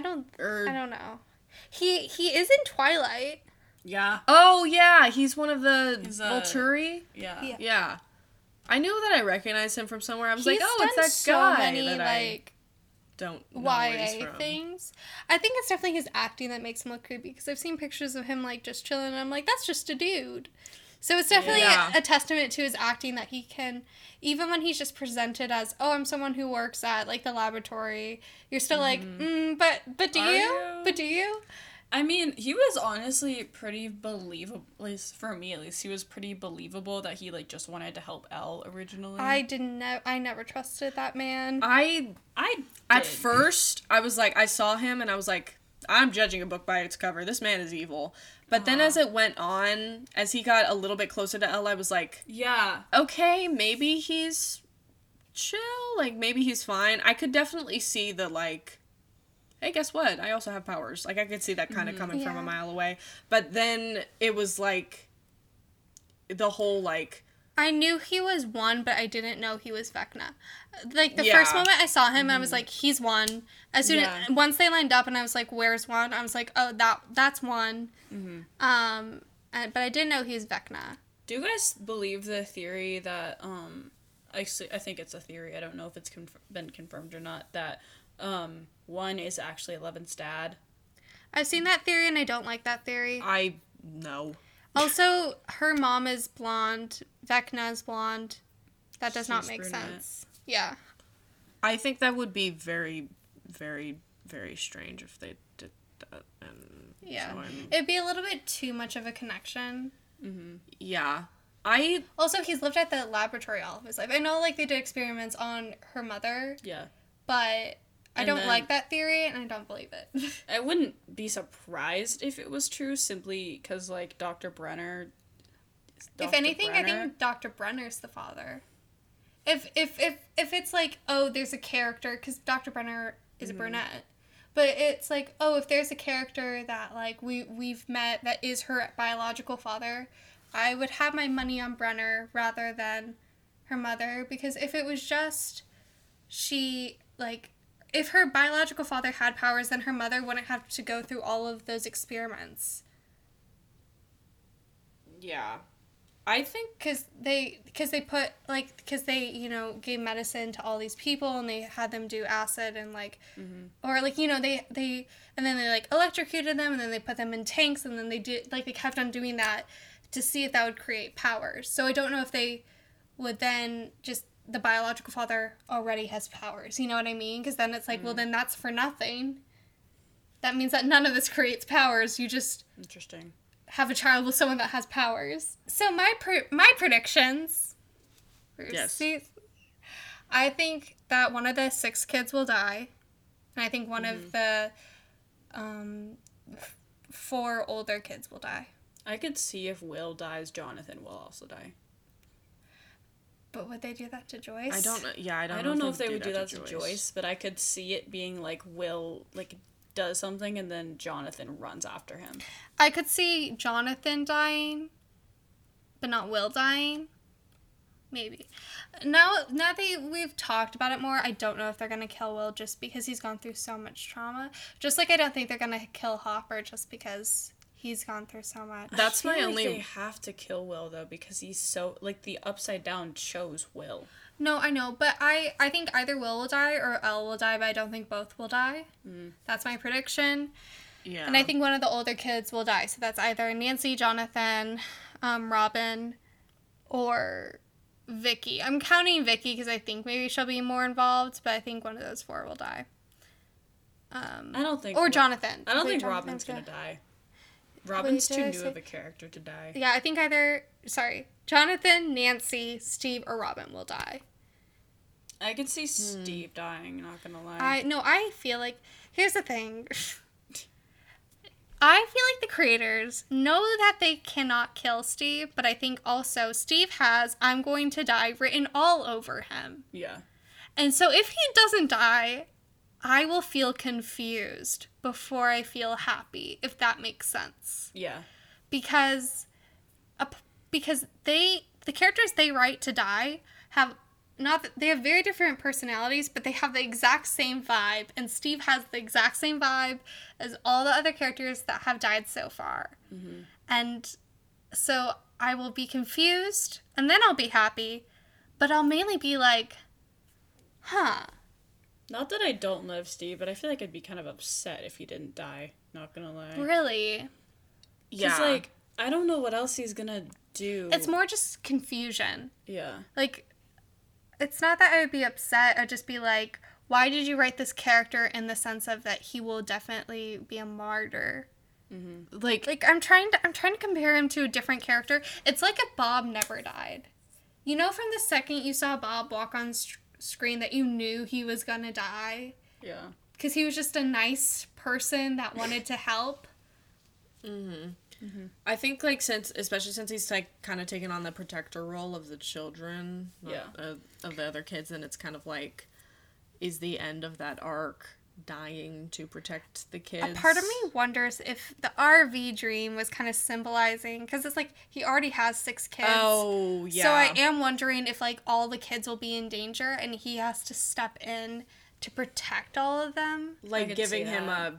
don't know. He is in Twilight. Yeah. Oh, yeah, he's one of the Volturi. Yeah. I knew that I recognized him from somewhere. I was it's that guy don't know where he's from. Things. I think it's definitely his acting that makes him look creepy, because I've seen pictures of him, like, just chilling, and I'm like, that's just a dude. So it's definitely a testament to his acting that he can, even when he's just presented as, oh, I'm someone who works at, like, the laboratory, you're still but do you? But do you? I mean, he was honestly pretty believable, at least for me, he was pretty believable that he, like, just wanted to help Elle originally. I never trusted that man. At first, I was like, I saw him and I was like, I'm judging a book by its cover. This man is evil. But then as it went on, as he got a little bit closer to Elle, I was like, yeah, okay, maybe he's chill. Like, maybe he's fine. I could definitely see the, like... hey, guess what? I also have powers. Like, I could see that kind of coming from a mile away. But then it was, like, the whole, like... I knew he was one, but I didn't know he was Vecna. Like, the first moment I saw him, I was like, he's one. As soon as... once they lined up and I was like, where's one? I was like, oh, that's one. Mm-hmm. But I didn't know he was Vecna. Do you guys believe the theory that, I think it's a theory, I don't know if it's been confirmed or not, that... one is actually Eleven's dad. I've seen that theory, and I don't like that theory. I know. Also, her mom is blonde. Vecna is blonde. That does not make sense. Yeah. I think that would be very, very, very strange if they did that. And yeah. So it'd be a little bit too much of a connection. Mm-hmm. Yeah. Also, he's lived at the laboratory all of his life. I know, like, they did experiments on her mother. Yeah. But I don't like that theory, and I don't believe it. I wouldn't be surprised if it was true, simply because, like, Dr. Brenner... If anything, I think Dr. Brenner's the father. If it's like, oh, there's a character, because Dr. Brenner is a brunette, but it's like, oh, if there's a character that, like, we've met that is her biological father, I would have my money on Brenner rather than her mother, because if it was just she, like, if her biological father had powers, then her mother wouldn't have to go through all of those experiments. Yeah. I think because they you know, gave medicine to all these people, and they had them do acid and, like, or, like, you know, they and then they, like, electrocuted them, and then they put them in tanks, and then they did, like, they kept on doing that to see if that would create powers. So I don't know if they would then just, the biological father already has powers, you know what I mean? Because then it's like, well, then that's for nothing. That means that none of this creates powers. You just... Interesting. Have a child with someone that has powers. So my predictions. Yes. I think that one of the 6 kids will die, and I think one of the 4 older kids will die. I could see if Will dies, Jonathan will also die. But would they do that to Joyce? I don't know. Yeah, I don't know if they would do that to Joyce, but I could see it being like Will, like, does something, and then Jonathan runs after him. I could see Jonathan dying, but not Will dying. Maybe. Now that we've talked about it more, I don't know if they're going to kill Will just because he's gone through so much trauma. Just like I don't think they're going to kill Hopper just because he's gone through so much. That's my only... They have to kill Will, though, because he's so... Like, the Upside Down chose Will. No, I know, but I think either Will die or Elle will die, but I don't think both will die. Mm. That's my prediction. Yeah. And I think one of the older kids will die, so that's either Nancy, Jonathan, Robin, or Vicky. I'm counting Vicky because I think maybe she'll be more involved, but I think one of those 4 will die. I don't think... Or Jonathan. I don't think Robin's going to die. Robin's too new of a character to die. Yeah, I think either... Sorry. Jonathan, Nancy, Steve, or Robin will die. I could see Steve dying, not gonna lie. I feel like... Here's the thing. I feel like the creators know that they cannot kill Steve, but I think also Steve has "I'm going to die" written all over him. Yeah. And so if he doesn't die, I will feel confused before I feel happy, if that makes sense. Yeah. Because the characters they write to die have they have very different personalities, but they have the exact same vibe, and Steve has the exact same vibe as all the other characters that have died so far. Mm-hmm. And so I will be confused, and then I'll be happy, but I'll mainly be like, huh. Not that I don't love Steve, but I feel like I'd be kind of upset if he didn't die, not gonna lie. Really? Yeah. 'Cause, like, I don't know what else he's gonna do. It's more just confusion. Yeah. Like, it's not that I would be upset. I'd just be like, why did you write this character in the sense of that he will definitely be a martyr? Mm-hmm. Like I'm trying to compare him to a different character. It's like if Bob never died. You know, from the second you saw Bob walk on screen that you knew he was gonna die. Yeah. Because he was just a nice person that wanted to help. Mm-hmm. Mm-hmm. I think, like, especially since he's, like, kind of taken on the protector role of the children, of the other kids, and it's kind of like, is the end of that arc dying to protect the kids? A part of me wonders if the RV dream was kind of symbolizing, because it's like, he already has 6 kids. Oh, yeah. So I am wondering if, like, all the kids will be in danger, and he has to step in to protect all of them. Like, giving him a...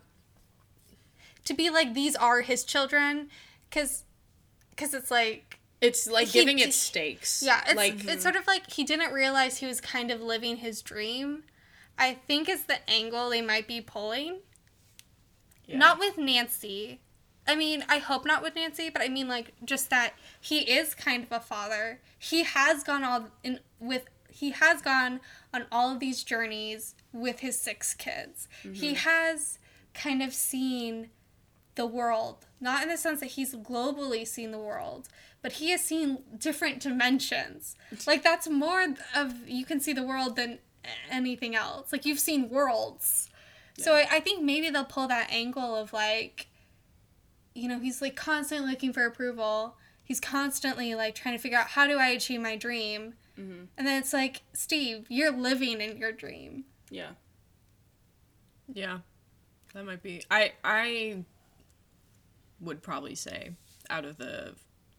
To be like, these are his children, because it's like... It's like giving it stakes. Yeah, it's sort of like he didn't realize he was kind of living his dream. I think it's the angle they might be pulling. Yeah. Not with Nancy. I mean, I hope not with Nancy, but I mean, like, just that he is kind of a father. He has gone on all of these journeys with his 6 kids. Mm-hmm. He has kind of seen... the world, not in the sense that he's globally seen the world, but he has seen different dimensions. Like, that's more of, you can see the world than anything else. Like, you've seen Worlds. Yeah. So I think maybe they'll pull that angle of, like, you know, he's, like, constantly looking for approval. He's constantly, like, trying to figure out, how do I achieve my dream? Mm-hmm. And then it's like, Steve, you're living in your dream. Yeah. Yeah. That might be... I would probably say, out of the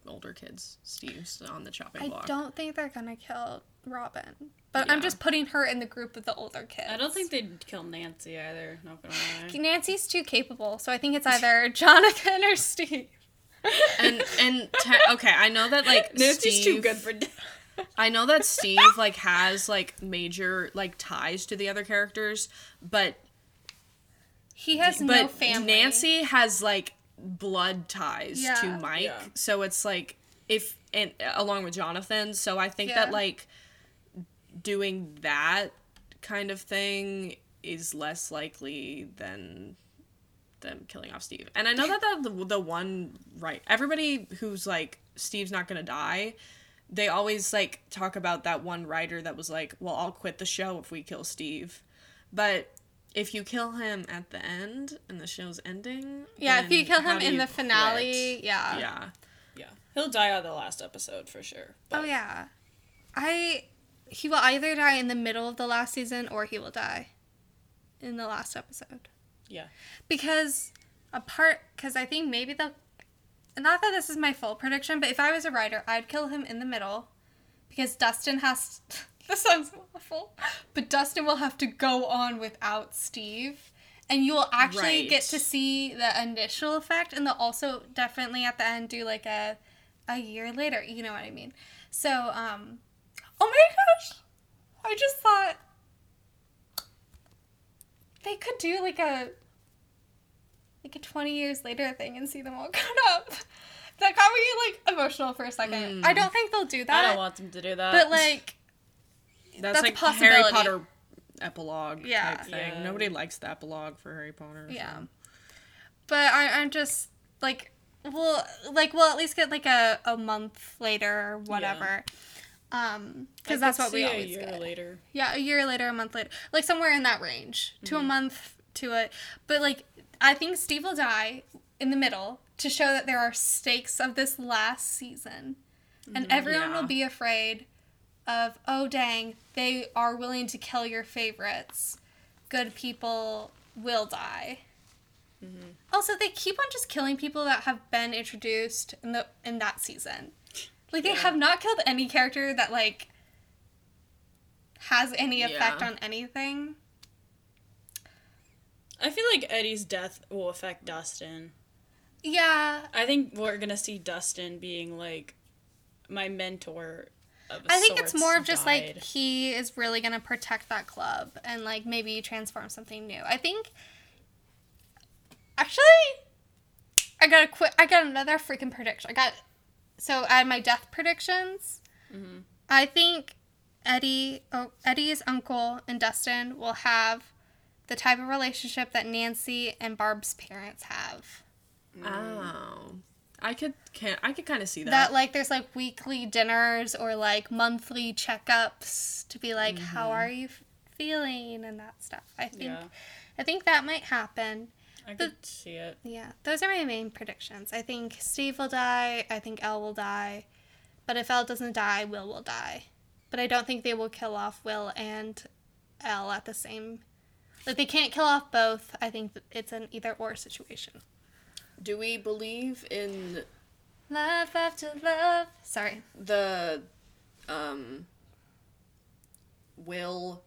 older kids, Steve's on the chopping block. I don't think they're gonna kill Robin. But yeah. I'm just putting her in the group with the older kids. I don't think they'd kill Nancy either. Not gonna lie. Nancy's too capable, so I think it's either Johnathan or Steve. Okay, I know that, like, Nancy's Steve, too good for... I know that Steve, like, has, like, major, like, ties to the other characters, but... He has no family. Nancy has, like, blood ties to Mike, so it's, like, if... And along with Johnathan, so I think that, like, doing that kind of thing is less likely than them killing off Steve. And I know that the one... Right. Everybody who's, like, Steve's not gonna die... They always, like, talk about that one writer that was like, well, I'll quit the show if we kill Steve. But if you kill him at the end and the show's ending... Yeah, if you kill him in the finale, Yeah. He'll die on the last episode for sure. But... Oh, yeah. He will either die in the middle of the last season or he will die in the last episode. Yeah. Because I think maybe they'll... Not that this is my full prediction, but if I was a writer, I'd kill him in the middle, because Dustin has... This sounds awful. But Dustin will have to go on without Steve, and you will actually get to see the initial effect, and they'll also definitely at the end do, like, a year later. You know what I mean? So, oh my gosh! I just thought... They could do, like, a 20 years later thing and see them all cut up. That got me, like, emotional for a second. I don't think they'll do that. I don't want them to do that. But, like, that's like a possibility. Harry Potter epilogue type thing. Yeah. Nobody likes the epilogue for Harry Potter. So. Yeah. But I'm just, like, we'll at least get, like, a month later or whatever. Yeah. Because that's what we always get. Later. Yeah, a year later, a month later. Like, somewhere in that range. To a month, to a... But, like... I think Steve will die in the middle to show that there are stakes of this last season. And everyone will be afraid of, oh, dang, they are willing to kill your favorites. Good people will die. Mm-hmm. Also, they keep on just killing people that have been introduced in that season. Like, they have not killed any character that, like, has any effect on anything. I feel like Eddie's death will affect Dustin. Yeah. I think we're going to see Dustin being, like, my mentor of a sort. I think it's more of just, like, he is really going to protect that club and, like, maybe transform something new. I think... Actually, I got another freaking prediction. So, I had my death predictions. Mm-hmm. I think Eddie's uncle and Dustin will have the type of relationship that Nancy and Barb's parents have. Oh. I could kind of see that. That, like, there's, like, weekly dinners or, like, monthly checkups to be like, how are you feeling and that stuff. I think that might happen. I could see it. Yeah. Those are my main predictions. I think Steve will die. I think Elle will die. But if Elle doesn't die, Will will die. But I don't think they will kill off Will and Elle at the same... Like, they can't kill off both. I think it's an either-or situation. Do we believe in... Love after love. Sorry. The, Will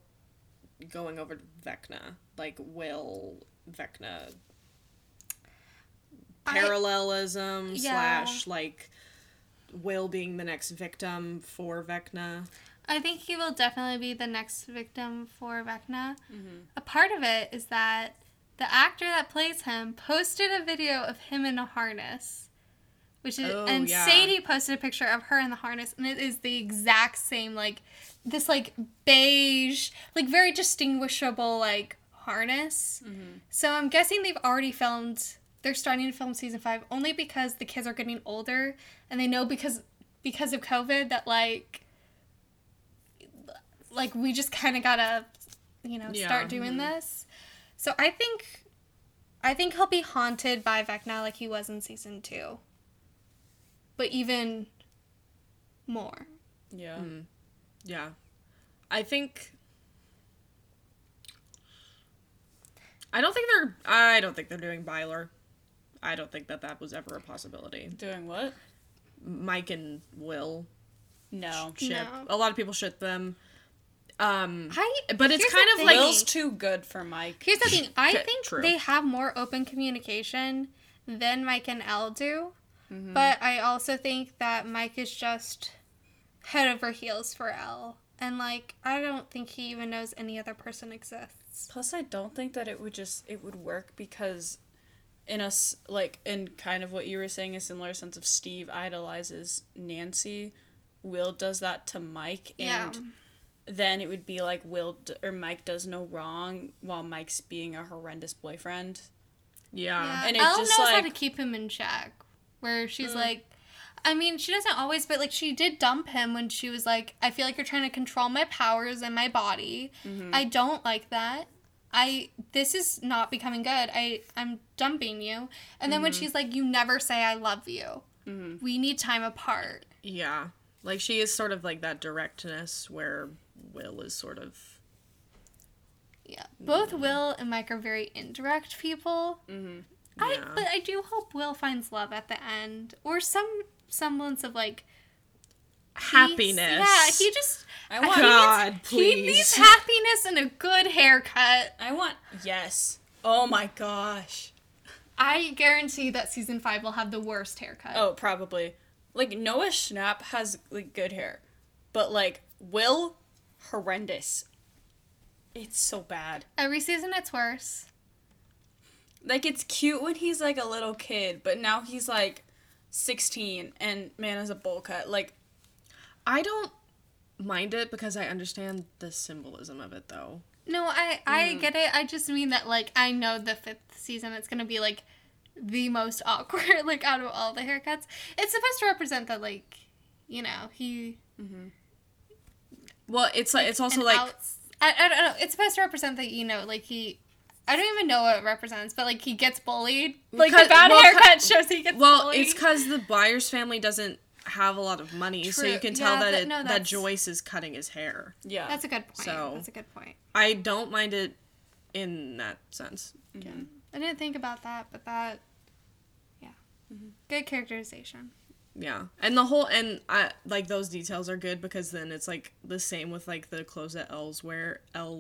going over to Vecna. Like, Will, Vecna. Parallelism / like, Will being the next victim for Vecna. I think he will definitely be the next victim for Vecna. Mm-hmm. A part of it is that the actor that plays him posted a video of him in a harness, Sadie posted a picture of her in the harness, and it is the exact same, like, this, like, beige, like, very distinguishable, like, harness. Mm-hmm. So I'm guessing they've already filmed. They're starting to film season 5 only because the kids are getting older, and they know because of COVID that, like. like, we just kind of gotta, you know, start doing this. So I think he'll be haunted by Vecna like he was in season 2. But even more. Yeah. Mm. Yeah. I don't think they're doing Byler. I don't think that was ever a possibility. Doing what? Mike and Will. No. Chip. No. A lot of people shit them. But it's kind of like Will's too good for Mike. Here's the thing. I think they have more open communication than Mike and Elle do. Mm-hmm. But I also think that Mike is just head over heels for Elle. And, like, I don't think he even knows any other person exists. Plus, I don't think that it would work because in kind of what you were saying, a similar sense of Steve idolizes Nancy. Will does that to Mike. And then it would be like Mike does no wrong while Mike's being a horrendous boyfriend. Yeah. And Elle knows how to keep him in check. Where she's like, I mean, she doesn't always, but, like, she did dump him when she was like, I feel like you're trying to control my powers and my body. Mm-hmm. I don't like that. This is not becoming good. I'm dumping you. And then when she's like, you never say I love you. Mm-hmm. We need time apart. Yeah. Like, she is sort of like that directness where Will is sort of... Yeah. Both Will and Mike are very indirect people. Mm-hmm. But I do hope Will finds love at the end, or some semblance of, like, peace. Happiness. Yeah, he just... He needs happiness and a good haircut. Yes. Oh my gosh. I guarantee that season 5 will have the worst haircut. Oh, probably. Like, Noah Schnapp has, like, good hair, but, like, Will, horrendous. It's so bad. Every season it's worse. Like, it's cute when he's, like, a little kid, but now he's, like, 16, and man is a bowl cut. Like, I don't mind it because I understand the symbolism of it, though. No, I get it. I just mean that, like, I know the 5th season it's going to be, like, the most awkward, like, out of all the haircuts. It's supposed to represent that, like, you know, he... Mm-hmm. Well, it's, like, it's also, like... I don't know. It's supposed to represent that, you know, like, he... I don't even know what it represents, but, like, he gets bullied. Like, the bad haircut shows he gets bullied. Well, it's because the Byers family doesn't have a lot of money, so you can tell that Joyce is cutting his hair. Yeah. That's a good point. I don't mind it in that sense. Yeah. Mm-hmm. I didn't think about that, but that... Yeah. Mm-hmm. Good characterization. Yeah. And the whole... And, those details are good because then it's, like, the same with, like, the clothes that Elle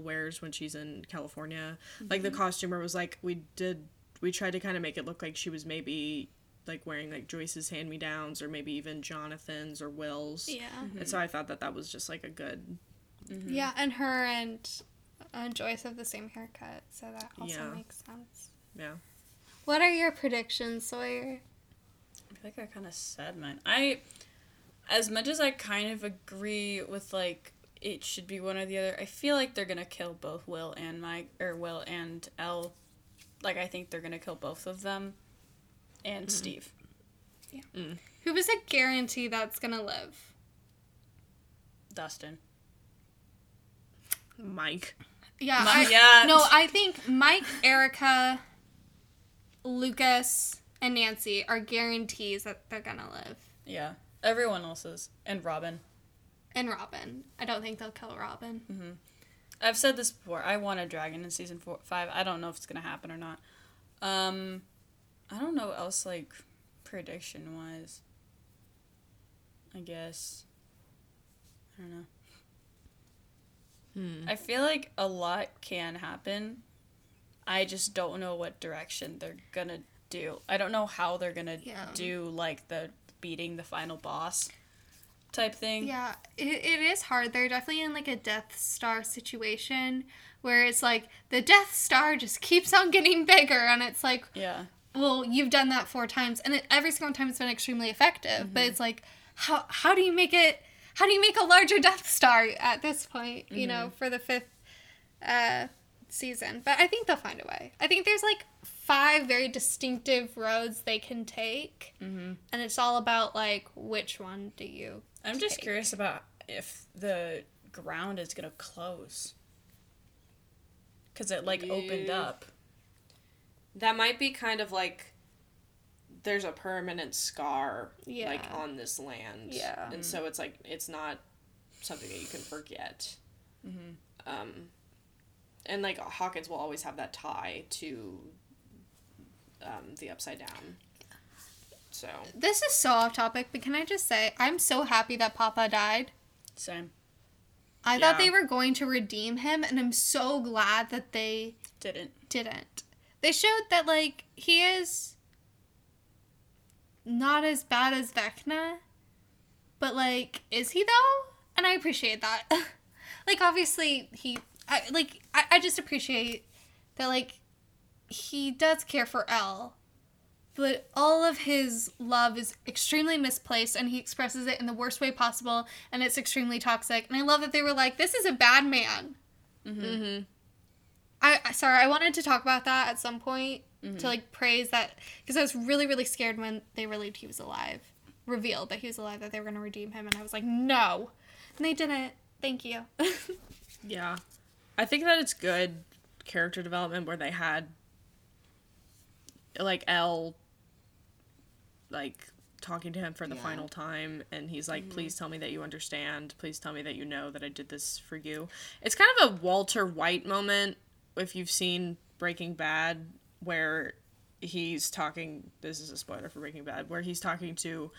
wears when she's in California. Mm-hmm. Like, the costumer was, like, we tried to kind of make it look like she was maybe, like, wearing, like, Joyce's hand-me-downs or maybe even Jonathan's or Will's. Yeah. Mm-hmm. And so I thought that was just, like, a good... Mm-hmm. Yeah, and her and Joyce have the same haircut, so that also makes sense. Yeah. What are your predictions, Sawyer? I feel like I kind of said mine. As much as I kind of agree with, like, it should be one or the other, I feel like they're going to kill both Will and Mike, or Will and Elle. Like, I think they're going to kill both of them and Steve. Yeah. Mm. Who was a guarantee that's going to live? Dustin. Mike. Yeah. No, I think Mike, Erica, Lucas... and Nancy are guarantees that they're gonna live. Yeah. Everyone else is. And Robin. I don't think they'll kill Robin. Mm-hmm. I've said this before. I want a dragon in season 5. I don't know if it's gonna happen or not. I don't know what else, like, prediction-wise. I guess. I don't know. I feel like a lot can happen. I just don't know what direction they're gonna do. I don't know how they're gonna do, like, the beating the final boss type thing. Yeah, it is hard. They're definitely in, like, a Death Star situation where it's like the Death Star just keeps on getting bigger, and it's like, well, you've done that 4 times, and every single time it's been extremely effective. Mm-hmm. But it's like, how do you make it? How do you make a larger Death Star at this point? Mm-hmm. You know, for the 5th season. But I think they'll find a way. I think there's, like, 5 very distinctive roads they can take, and it's all about, like, which one do you take? I'm just curious about if the ground is going to close. Because it, like, opened up. That might be kind of like there's a permanent scar, like, on this land. Yeah. And so it's, like, it's not something that you can forget. Mm-hmm. And, like, Hawkins will always have that tie to the Upside Down. So. This is so off topic, but can I just say, I'm so happy that Papa died. Same. I thought they were going to redeem him, and I'm so glad that they didn't. They showed that, like, he is not as bad as Vecna, but, like, is he, though? And I appreciate that. Like, obviously, I just appreciate that, like, he does care for Elle, but all of his love is extremely misplaced, and he expresses it in the worst way possible, and it's extremely toxic. And I love that they were like, this is a bad man. Mm-hmm. Mm-hmm. Sorry, I wanted to talk about that at some point, mm-hmm. to, like, praise that, because I was really, really scared when they revealed that he was alive, that they were going to redeem him, and I was like, no. And they didn't. Thank you. Yeah. I think that it's good character development where they had, like, Elle, like, talking to him for the final time, and he's like, mm-hmm. please tell me that you understand. Please tell me that you know that I did this for you. It's kind of a Walter White moment, if you've seen Breaking Bad, where he's talking, this is a spoiler for Breaking Bad, where he's talking to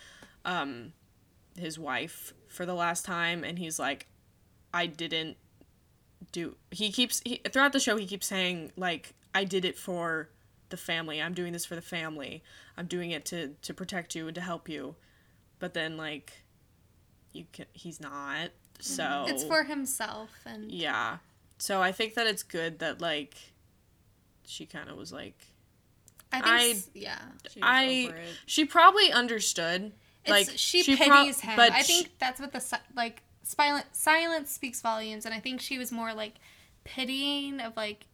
his wife for the last time, and he's like, I didn't do... throughout the show, he keeps saying, like, I did it for the family. I'm doing this for the family. I'm doing it to protect you and to help you. But then, like, he's not, so... It's for himself, and... Yeah. So I think that it's good that, like, she kind of was like... She probably understood. Like, she pities him. But I think that's what the, like, silence speaks volumes, and I think she was more, like, pitying of, like,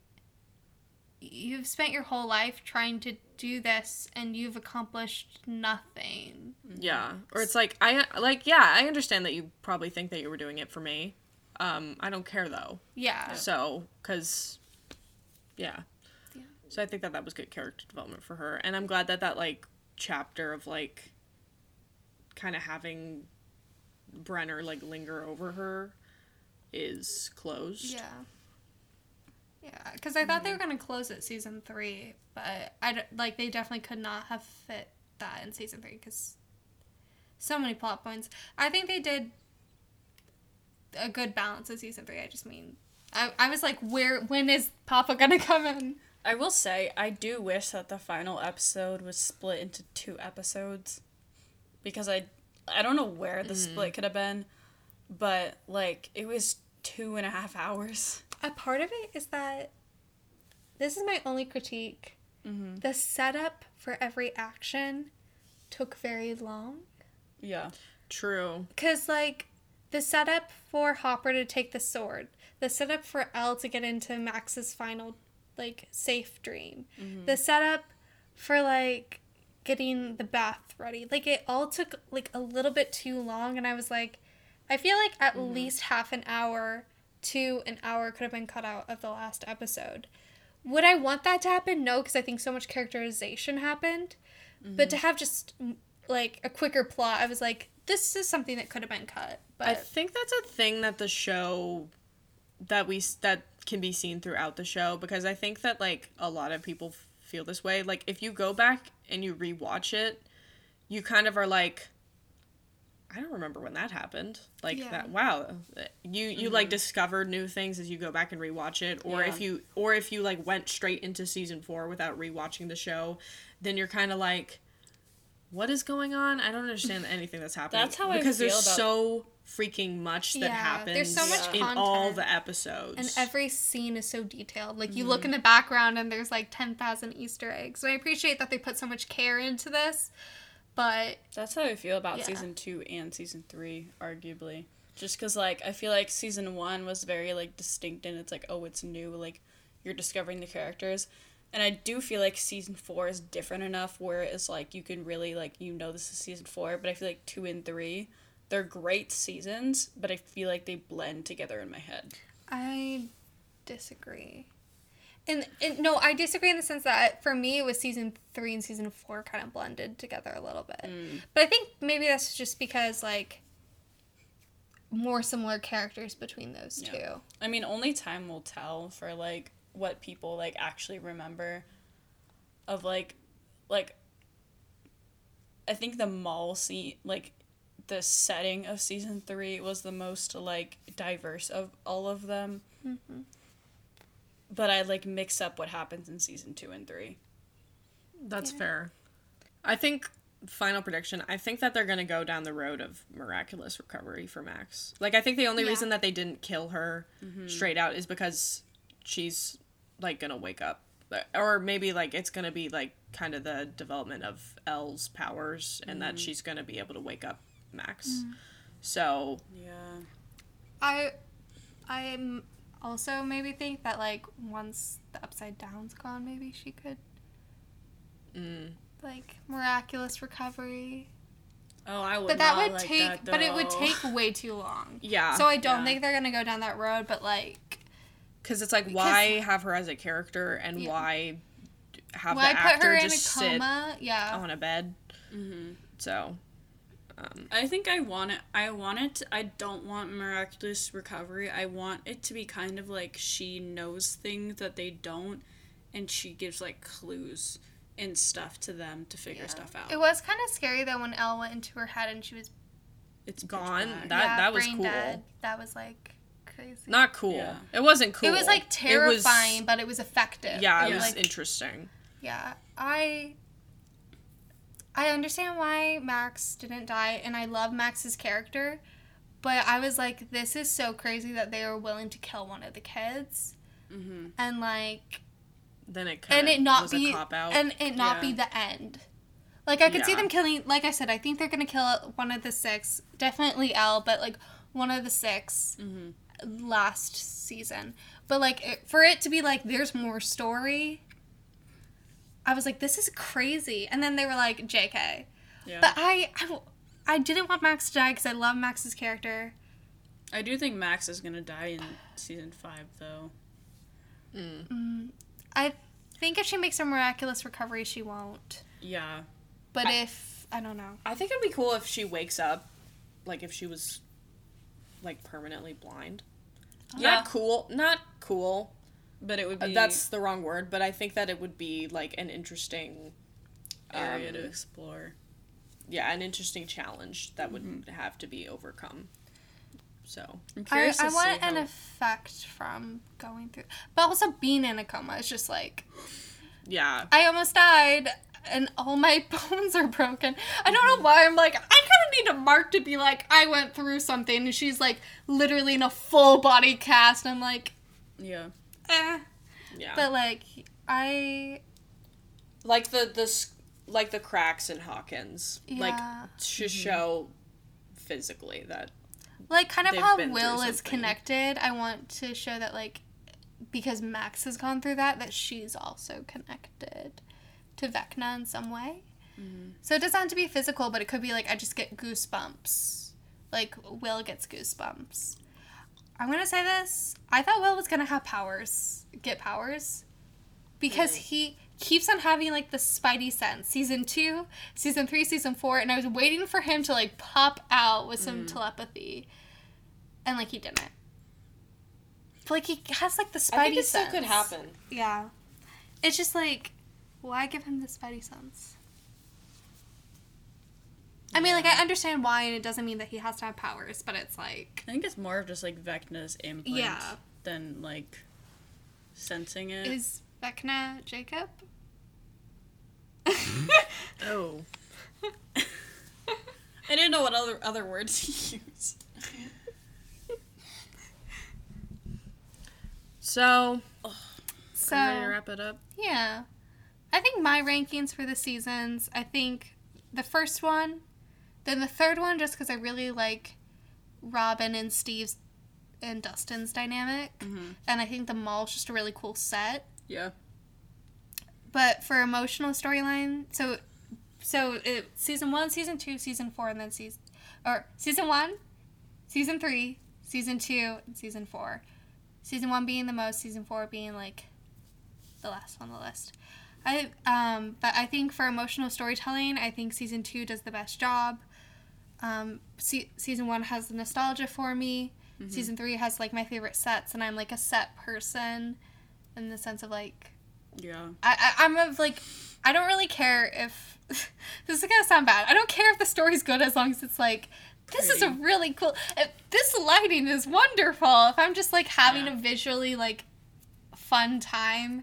you've spent your whole life trying to do this, and you've accomplished nothing. Yeah. Or it's like, I understand that you probably think that you were doing it for me. I don't care, though. Yeah. So, because, yeah. So I think that was good character development for her, and I'm glad that, like, chapter of, like, kind of having Brenner, like, linger over her is closed. Yeah, because I thought they were going to close it season 3, but they definitely could not have fit that in season 3, because so many plot points. I think they did a good balance of season 3, I just mean. I was like, when is Papa going to come in? I will say, I do wish that the final episode was split into 2 episodes, because I don't know where the split could have been, but, like, it was 2.5 hours. A part of it is that, this is my only critique, the setup for every action took very long. Yeah, true. Because, like, the setup for Hopper to take the sword, the setup for Elle to get into Max's final, like, safe dream, the setup for, like, getting the bath ready. Like, it all took, like, a little bit too long, and I was like, I feel like at least half an hour to an hour could have been cut out of the last episode. Would I want that to happen? No, because I think so much characterization happened. Mm-hmm. But to have just, like, a quicker plot, I was like, this is something that could have been cut. But I think that's a thing that the show, that can be seen throughout the show, because I think that, like, a lot of people feel this way. Like, if you go back and you rewatch it, you kind of are like, I don't remember when that happened. Like, that, wow. You like, discover new things as you go back and rewatch it. Or if you, like, went straight into season 4 without rewatching the show, then you're kind of like, what is going on? I don't understand anything that's happening. That's how I feel about it. Because there's so freaking much that happens. There's so much in all the episodes. And every scene is so detailed. Like, you look in the background and there's, like, 10,000 Easter eggs. And I appreciate that they put so much care into this. But that's how I feel about season 2 and season 3, arguably. Just because, like, I feel like season 1 was very, like, distinct, and it's like, oh, it's new, like, you're discovering the characters. And I do feel like season 4 is different enough where it's like, you can really, like, you know this is season 4, but I feel like 2 and 3 They're great seasons, but I feel like they blend together in my head. I disagree. And no, I disagree in the sense that for me it was season 3 and season 4 kind of blended together a little bit. Mm. But I think maybe that's just because, like, more similar characters between those two. I mean, only time will tell for, like, what people, like, actually remember of, like, I think the mall scene, like, the setting of season 3 was the most, like, diverse of all of them. Mm-hmm. But I, like, mix up what happens in season 2 and 3. That's fair. I think, final prediction, I think that they're going to go down the road of miraculous recovery for Max. Like, I think the only reason that they didn't kill her straight out is because she's, like, going to wake up. Or maybe, like, it's going to be, like, kind of the development of Elle's powers and that she's going to be able to wake up Max. So. Yeah. I also maybe think that, like, once the Upside Down's gone, maybe she could, like, miraculous recovery. Oh, I would not like that, though. But it would take way too long. Yeah. So I don't think they're going to go down that road, but, like. Because it's like, why have her as a character and why have the actor just sit on a bed? Mm-hmm. So. I think I want it, I don't want miraculous recovery. I want it to be kind of like she knows things that they don't, and she gives, like, clues and stuff to them to figure stuff out. It was kind of scary, though, when Elle went into her head and she was... It's gone? That was cool. Dead. That was, like, crazy. Not cool. Yeah. It wasn't cool. It was, like, terrifying, but it was effective. Yeah, it was, like, interesting. Yeah. I understand why Max didn't die, and I love Max's character, but I was like, this is so crazy that they were willing to kill one of the kids, and, like, then it kind of was a cop out, and it not be the end. Like, I could see them killing. Like I said, I think they're gonna kill one of the 6, definitely Elle, but, like, one of the 6 last season. But, like, for it to be like, there's more story. I was like, this is crazy. And then they were like, JK. Yeah. But I didn't want Max to die because I love Max's character. I do think Max is going to die in season 5, though. I think if she makes a miraculous recovery, she won't. Yeah. But I don't know. I think it'd be cool if she wakes up, like, if she was, like, permanently blind. Oh. Yeah. Not cool. But it would be... That's the wrong word, but I think that it would be, like, an interesting... area to explore. Yeah, an interesting challenge that would have to be overcome. So, I'm curious to see I want an effect from going through... But also being in a coma is just, like... Yeah. I almost died, and all my bones are broken. I don't know why I'm like, I kind of need a mark to be like, I went through something, and she's, like, literally in a full-body cast, and I'm like... Yeah. Yeah. But, like, I... Like, the cracks in Hawkins. Yeah. Like, to show physically that... Like, kind of how Will is connected, I want to show that, like, because Max has gone through that she's also connected to Vecna in some way. Mm-hmm. So it doesn't have to be physical, but it could be, like, I just get goosebumps. Like, Will gets goosebumps. I'm going to say this. I thought Will was going to have powers, because he keeps on having, like, the Spidey sense. Season 2, season 3, season 4, and I was waiting for him to, like, pop out with some telepathy, and, like, he didn't. But, like, he has, like, the Spidey sense. I think it still could happen. Yeah. It's just, like, why give him the Spidey sense? I mean, like, I understand why, and it doesn't mean that he has to have powers, but it's, like... I think it's more of just, like, Vecna's imprint than, like, sensing it. Is Vecna Jacob? Oh. I didn't know what other words he used. So... Ready to wrap it up? Yeah. I think my rankings for the seasons, I think the first one... Then the third one, just because I really like Robin and Steve's and Dustin's dynamic. Mm-hmm. And I think the mall's just a really cool set. Yeah. But for emotional storyline, so So season 1, season 2, season 4, and then season 1, season 3, season 2, and season 4. Season 1 being the most, season 4 being like the last on the list. But I think for emotional storytelling, I think season 2 does the best job. Season 1 has the nostalgia for me. Mm-hmm. Season 3 has like my favorite sets, and I'm like a set person in the sense of like, yeah, I'm of like, I don't really care if this is gonna sound bad. I don't care if the story's good as long as it's like, this is a really cool, this lighting is wonderful. If I'm just like having a visually like fun time,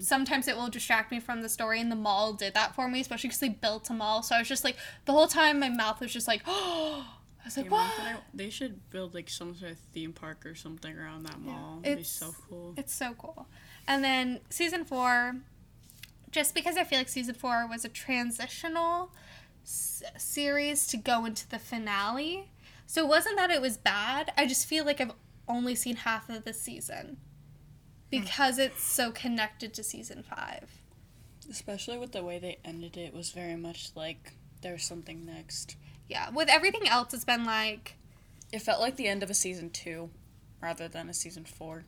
sometimes it will distract me from the story, and the mall did that for me, especially because they built a mall. So I was just like, the whole time my mouth was just like, oh, I was like, what? They should build like some sort of theme park or something around that mall. Yeah, it'd be so cool. It's so cool. And then season 4, just because I feel like season 4 was a transitional series to go into the finale. So it wasn't that it was bad. I just feel like I've only seen half of the season because it's so connected to season 5. Especially with the way they ended it, was very much like there's something next. Yeah, with everything else, it's been like, it felt like the end of a season 2 rather than a season 4.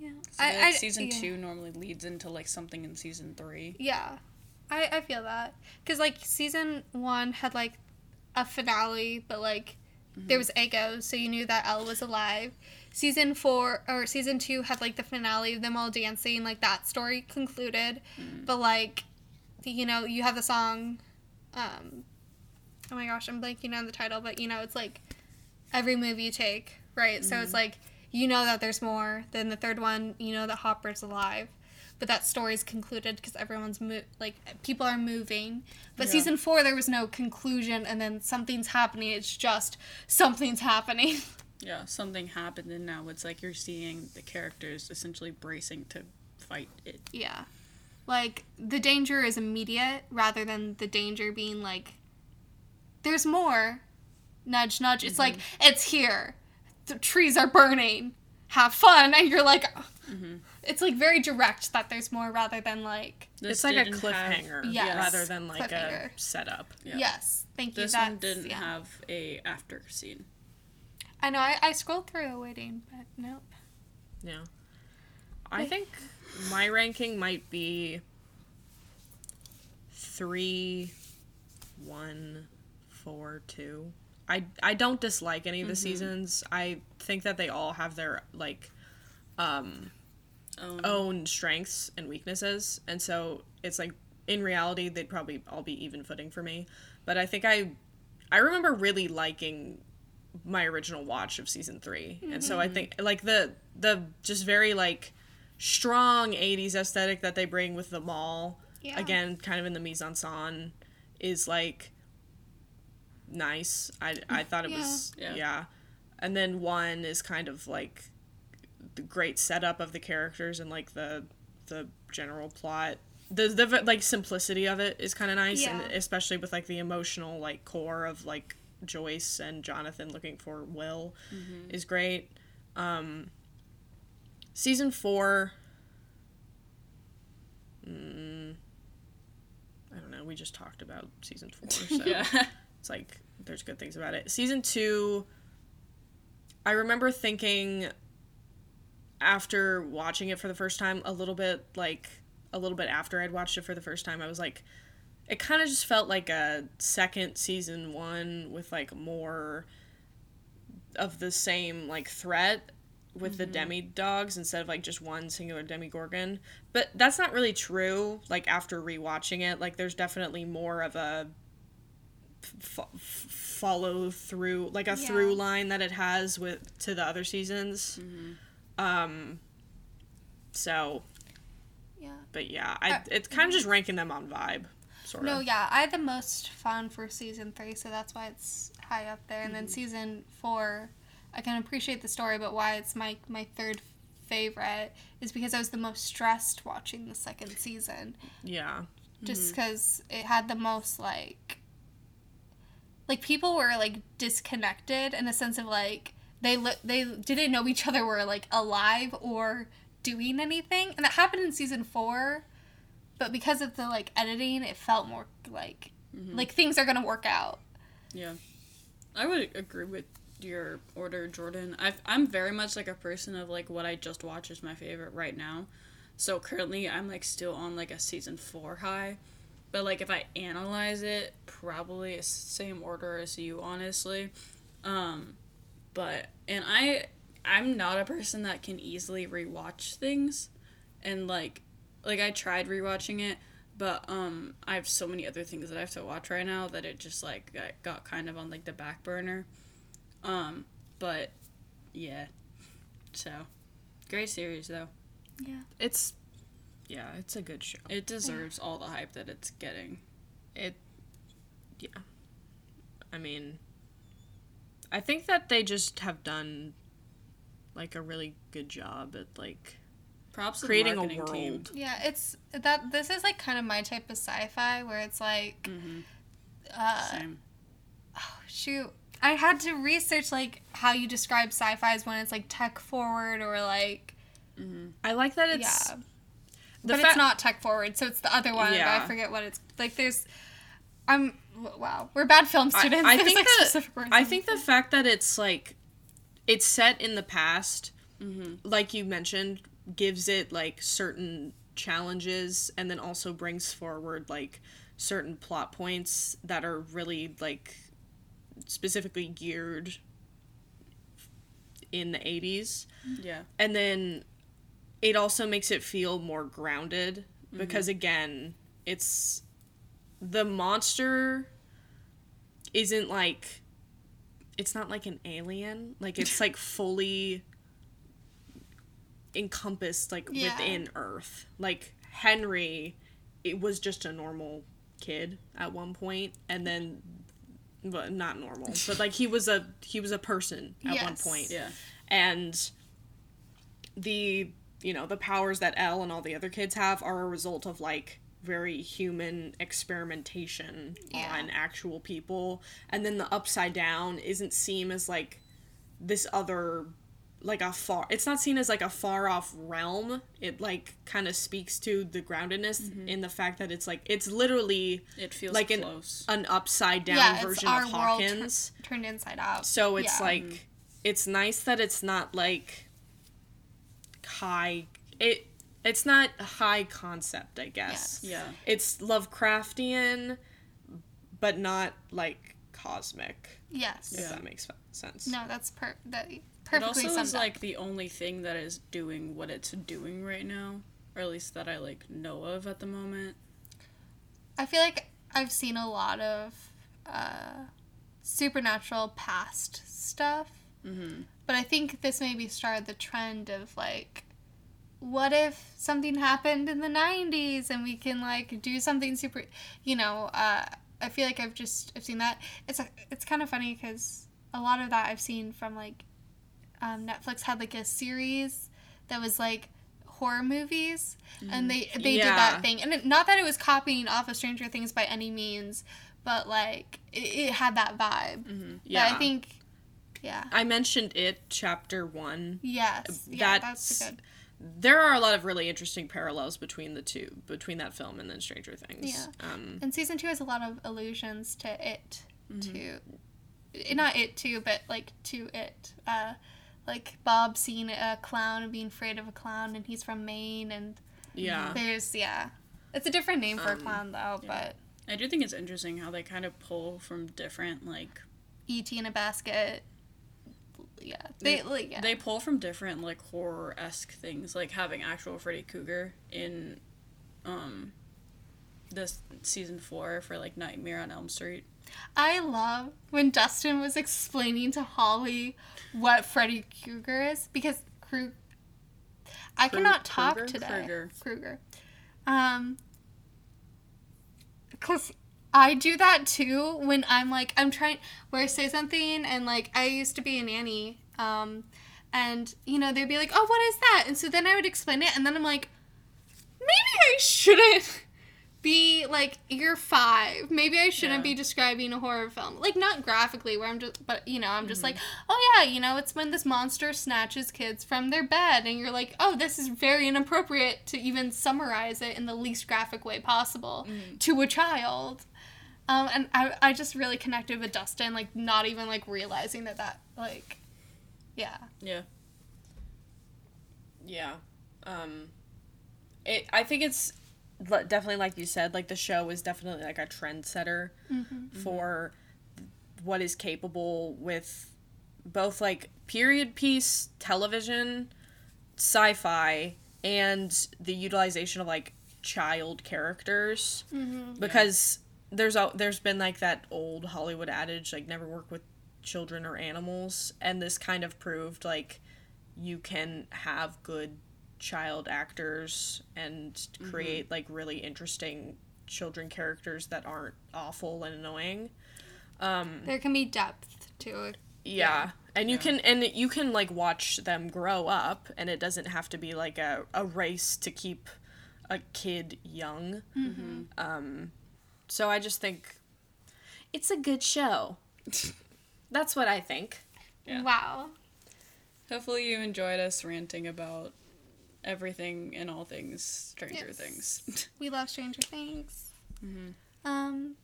Yeah. So like season 2 normally leads into like something in season 3. Yeah, I feel that, because like season 1 had like a finale, but like there was Ego, so you knew that Elle was alive. Season 4 or season 2 had like the finale of them all dancing, like that story concluded, but like, you know, you have the song. Oh my gosh, I'm blanking on the title, but you know, it's like every move you take, right? So it's like, you know that there's more. Then the third one, you know that Hopper's alive. But that story's concluded because everyone's, people are moving. But season 4, there was no conclusion, and then something's happening. It's just, something's happening. Yeah, something happened, and now it's like you're seeing the characters essentially bracing to fight it. Yeah. Like, the danger is immediate, rather than the danger being like, there's more. Nudge, nudge. Mm-hmm. It's like, it's here. The trees are burning, have fun, and you're like, oh. It's like very direct that there's more, rather than like, it's like a cliffhanger rather than like a setup. Yeah. Yes, thank you. This one didn't have a after scene. I know, I scrolled through waiting, but nope. Yeah. I think my ranking might be 3, 1, 4, 2. I don't dislike any of the seasons. I think that they all have their, like, own strengths and weaknesses. And so it's like, in reality, they'd probably all be even footing for me. But I think I remember really liking my original watch of season 3. Mm-hmm. And so I think, like, the just very, like, strong 80s aesthetic that they bring with the mall, again, kind of in the mise-en-scene, is, like, nice. I thought it was and then 1 is kind of like the great setup of the characters, and like the general plot, the like simplicity of it is kind of nice, and especially with like the emotional like core of like Joyce and Johnathan looking for Will is great. Season 4, I don't know, we just talked about season 4, so it's like, there's good things about it. Season 2, I remember thinking, after watching it for the first time, a little bit after I'd watched it for the first time, I was like, it kind of just felt like a second season 1 with, like, more of the same, like, threat with the demi-dogs instead of, like, just one singular Demogorgon. But that's not really true, like, after rewatching it. Like, there's definitely more of a follow through, like a through line that it has with to the other seasons. So but it's kind of just ranking them on vibe, sort of. I had the most fun for season 3, so that's why it's high up there. And then season 4, I can appreciate the story, but why it's my third favorite is because I was the most stressed watching the second season, just because it had the most like, people were, like, disconnected in a sense of, like, they didn't know each other were, like, alive or doing anything. And that happened in season 4, But because of the, like, editing, it felt more, like, mm-hmm. like, things are going to work out. Yeah. I would agree with your order, Jordan. I'm very much, like, a person of, like, what I just watched is my favorite right now. So, currently, I'm, like, still on, like, a season 4 high. But, like, if I analyze it, probably the same order as you, honestly. But, and I'm not a person that can easily rewatch things. And, like, I tried rewatching it, but, I have so many other things that I have to watch right now that it just, like, got kind of on, like, the back burner. But, yeah. So, great series, though. Yeah. It's a good show. It deserves all the hype that it's getting. I mean, I think that they just have done, like, a really good job at, like, props creating a world. Team. Yeah, it's that. This is like kind of my type of sci-fi where it's like, mm-hmm. Same. Oh shoot! I had to research like how you describe sci-fi's when it's like tech forward or like. Mm-hmm. I like that it's. Yeah. But it's not tech forward, so it's the other one. Yeah. But I forget what it's like. There's, wow, we're bad film students. I think the fact that it's like, it's set in the past, mm-hmm. like you mentioned. Gives it, like, certain challenges and then also brings forward, like, certain plot points that are really, like, specifically geared in the 80s. Yeah. And then it also makes it feel more grounded because, mm-hmm. again, it's... The monster isn't, like... It's not, like, an alien. Like, it's, like, fully... encompassed, like, within Earth. Like, Henry, it was just a normal kid at one point, and then, well, not normal, but, like, he was a person at one point. Yeah. And the, you know, the powers that Elle and all the other kids have are a result of, like, very human experimentation on actual people. And then the Upside Down isn't seen as, like, this other... it's not seen as, like, a far-off realm. It, like, kind of speaks to the groundedness mm-hmm. in the fact that it's, like, it's literally... It feels like close. An upside-down version of Hawkins. World turned inside out. So it's, like, mm-hmm. it's nice that it's not, like, high... It's not high concept, I guess. Yes. Yeah. It's Lovecraftian, but not, like, cosmic. Yes. If that makes sense. No, that's perfectly summed up. It also is, like, the only thing that is doing what it's doing right now, or at least that I, like, know of at the moment. I feel like I've seen a lot of supernatural past stuff, mm-hmm. but I think this maybe started the trend of, like, what if something happened in the 90s and we can, like, do something super, you know, I feel like I've seen that. It's kind of funny because a lot of that I've seen from, like, Netflix had, like, a series that was, like, horror movies, and they did that thing. And not that it was copying off of Stranger Things by any means, but, like, it had that vibe. Mm-hmm. Yeah. But I think, I mentioned It, Chapter 1. Yes. Yeah, that's good. There are a lot of really interesting parallels between the two, between that film and then Stranger Things. Yeah. And Season 2 has a lot of allusions to It, mm-hmm. to... Not It 2, but, like, to It, like, Bob seeing a clown and being afraid of a clown, and he's from Maine, and there's, It's a different name for a clown, though, but... I do think it's interesting how they kind of pull from different, like... E.T. in a basket. Yeah. They pull from different, like, horror-esque things, like having actual Freddy Krueger in, this season 4 for, like, Nightmare on Elm Street. I love when Dustin was explaining to Holly what Freddy Krueger is, because I cannot talk today. Krueger. Because I do that, too, when I'm, like, I'm trying, where I say something, and, like, I used to be a nanny, and, you know, they'd be like, oh, what is that? And so then I would explain it, and then I'm like, maybe I shouldn't be like year five. Maybe I shouldn't be describing a horror film, like not graphically, where I'm just, but you know, I'm just like, oh yeah, you know, it's when this monster snatches kids from their bed, and you're like, oh, this is very inappropriate to even summarize it in the least graphic way possible to a child. And I just really connected with Dustin, like not even like realizing that like, yeah. I think it's definitely, like you said, like the show is definitely like a trendsetter for what is capable with both like period piece television, sci-fi, and the utilization of like child characters, because there's been like that old Hollywood adage, like never work with children or animals, and this kind of proved like you can have good child actors and create like really interesting children characters that aren't awful and annoying. There can be depth to it. Yeah. And you can like watch them grow up, and it doesn't have to be like a race to keep a kid young. So I just think it's a good show. That's what I think. Yeah. Wow. Hopefully you enjoyed us ranting about everything and all things Stranger Things. We love Stranger Things. I mean,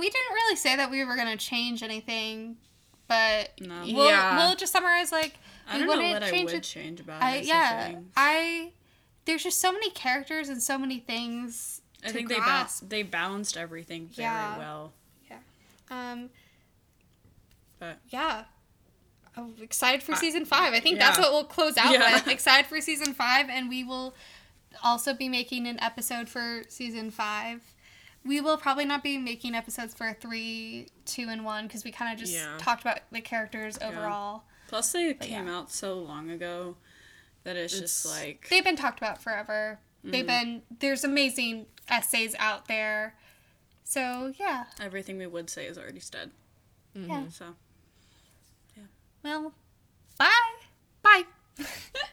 we didn't really say that we were going to change anything, but we'll just summarize, like, I don't know what I would change about it. There's just so many characters and so many things to grasp. I think they balanced everything very well. Yeah. But yeah. I'm excited for season 5. I think that's what we'll close out with. Excited for season 5, and we will also be making an episode for season 5. We will probably not be making episodes for 3, 2, and 1, because we kind of just talked about the characters overall. Plus, they came out so long ago that it's just like... They've been talked about forever. They've been... There's amazing essays out there. So, yeah. Everything we would say is already said. Yeah. So... Well, bye. Bye.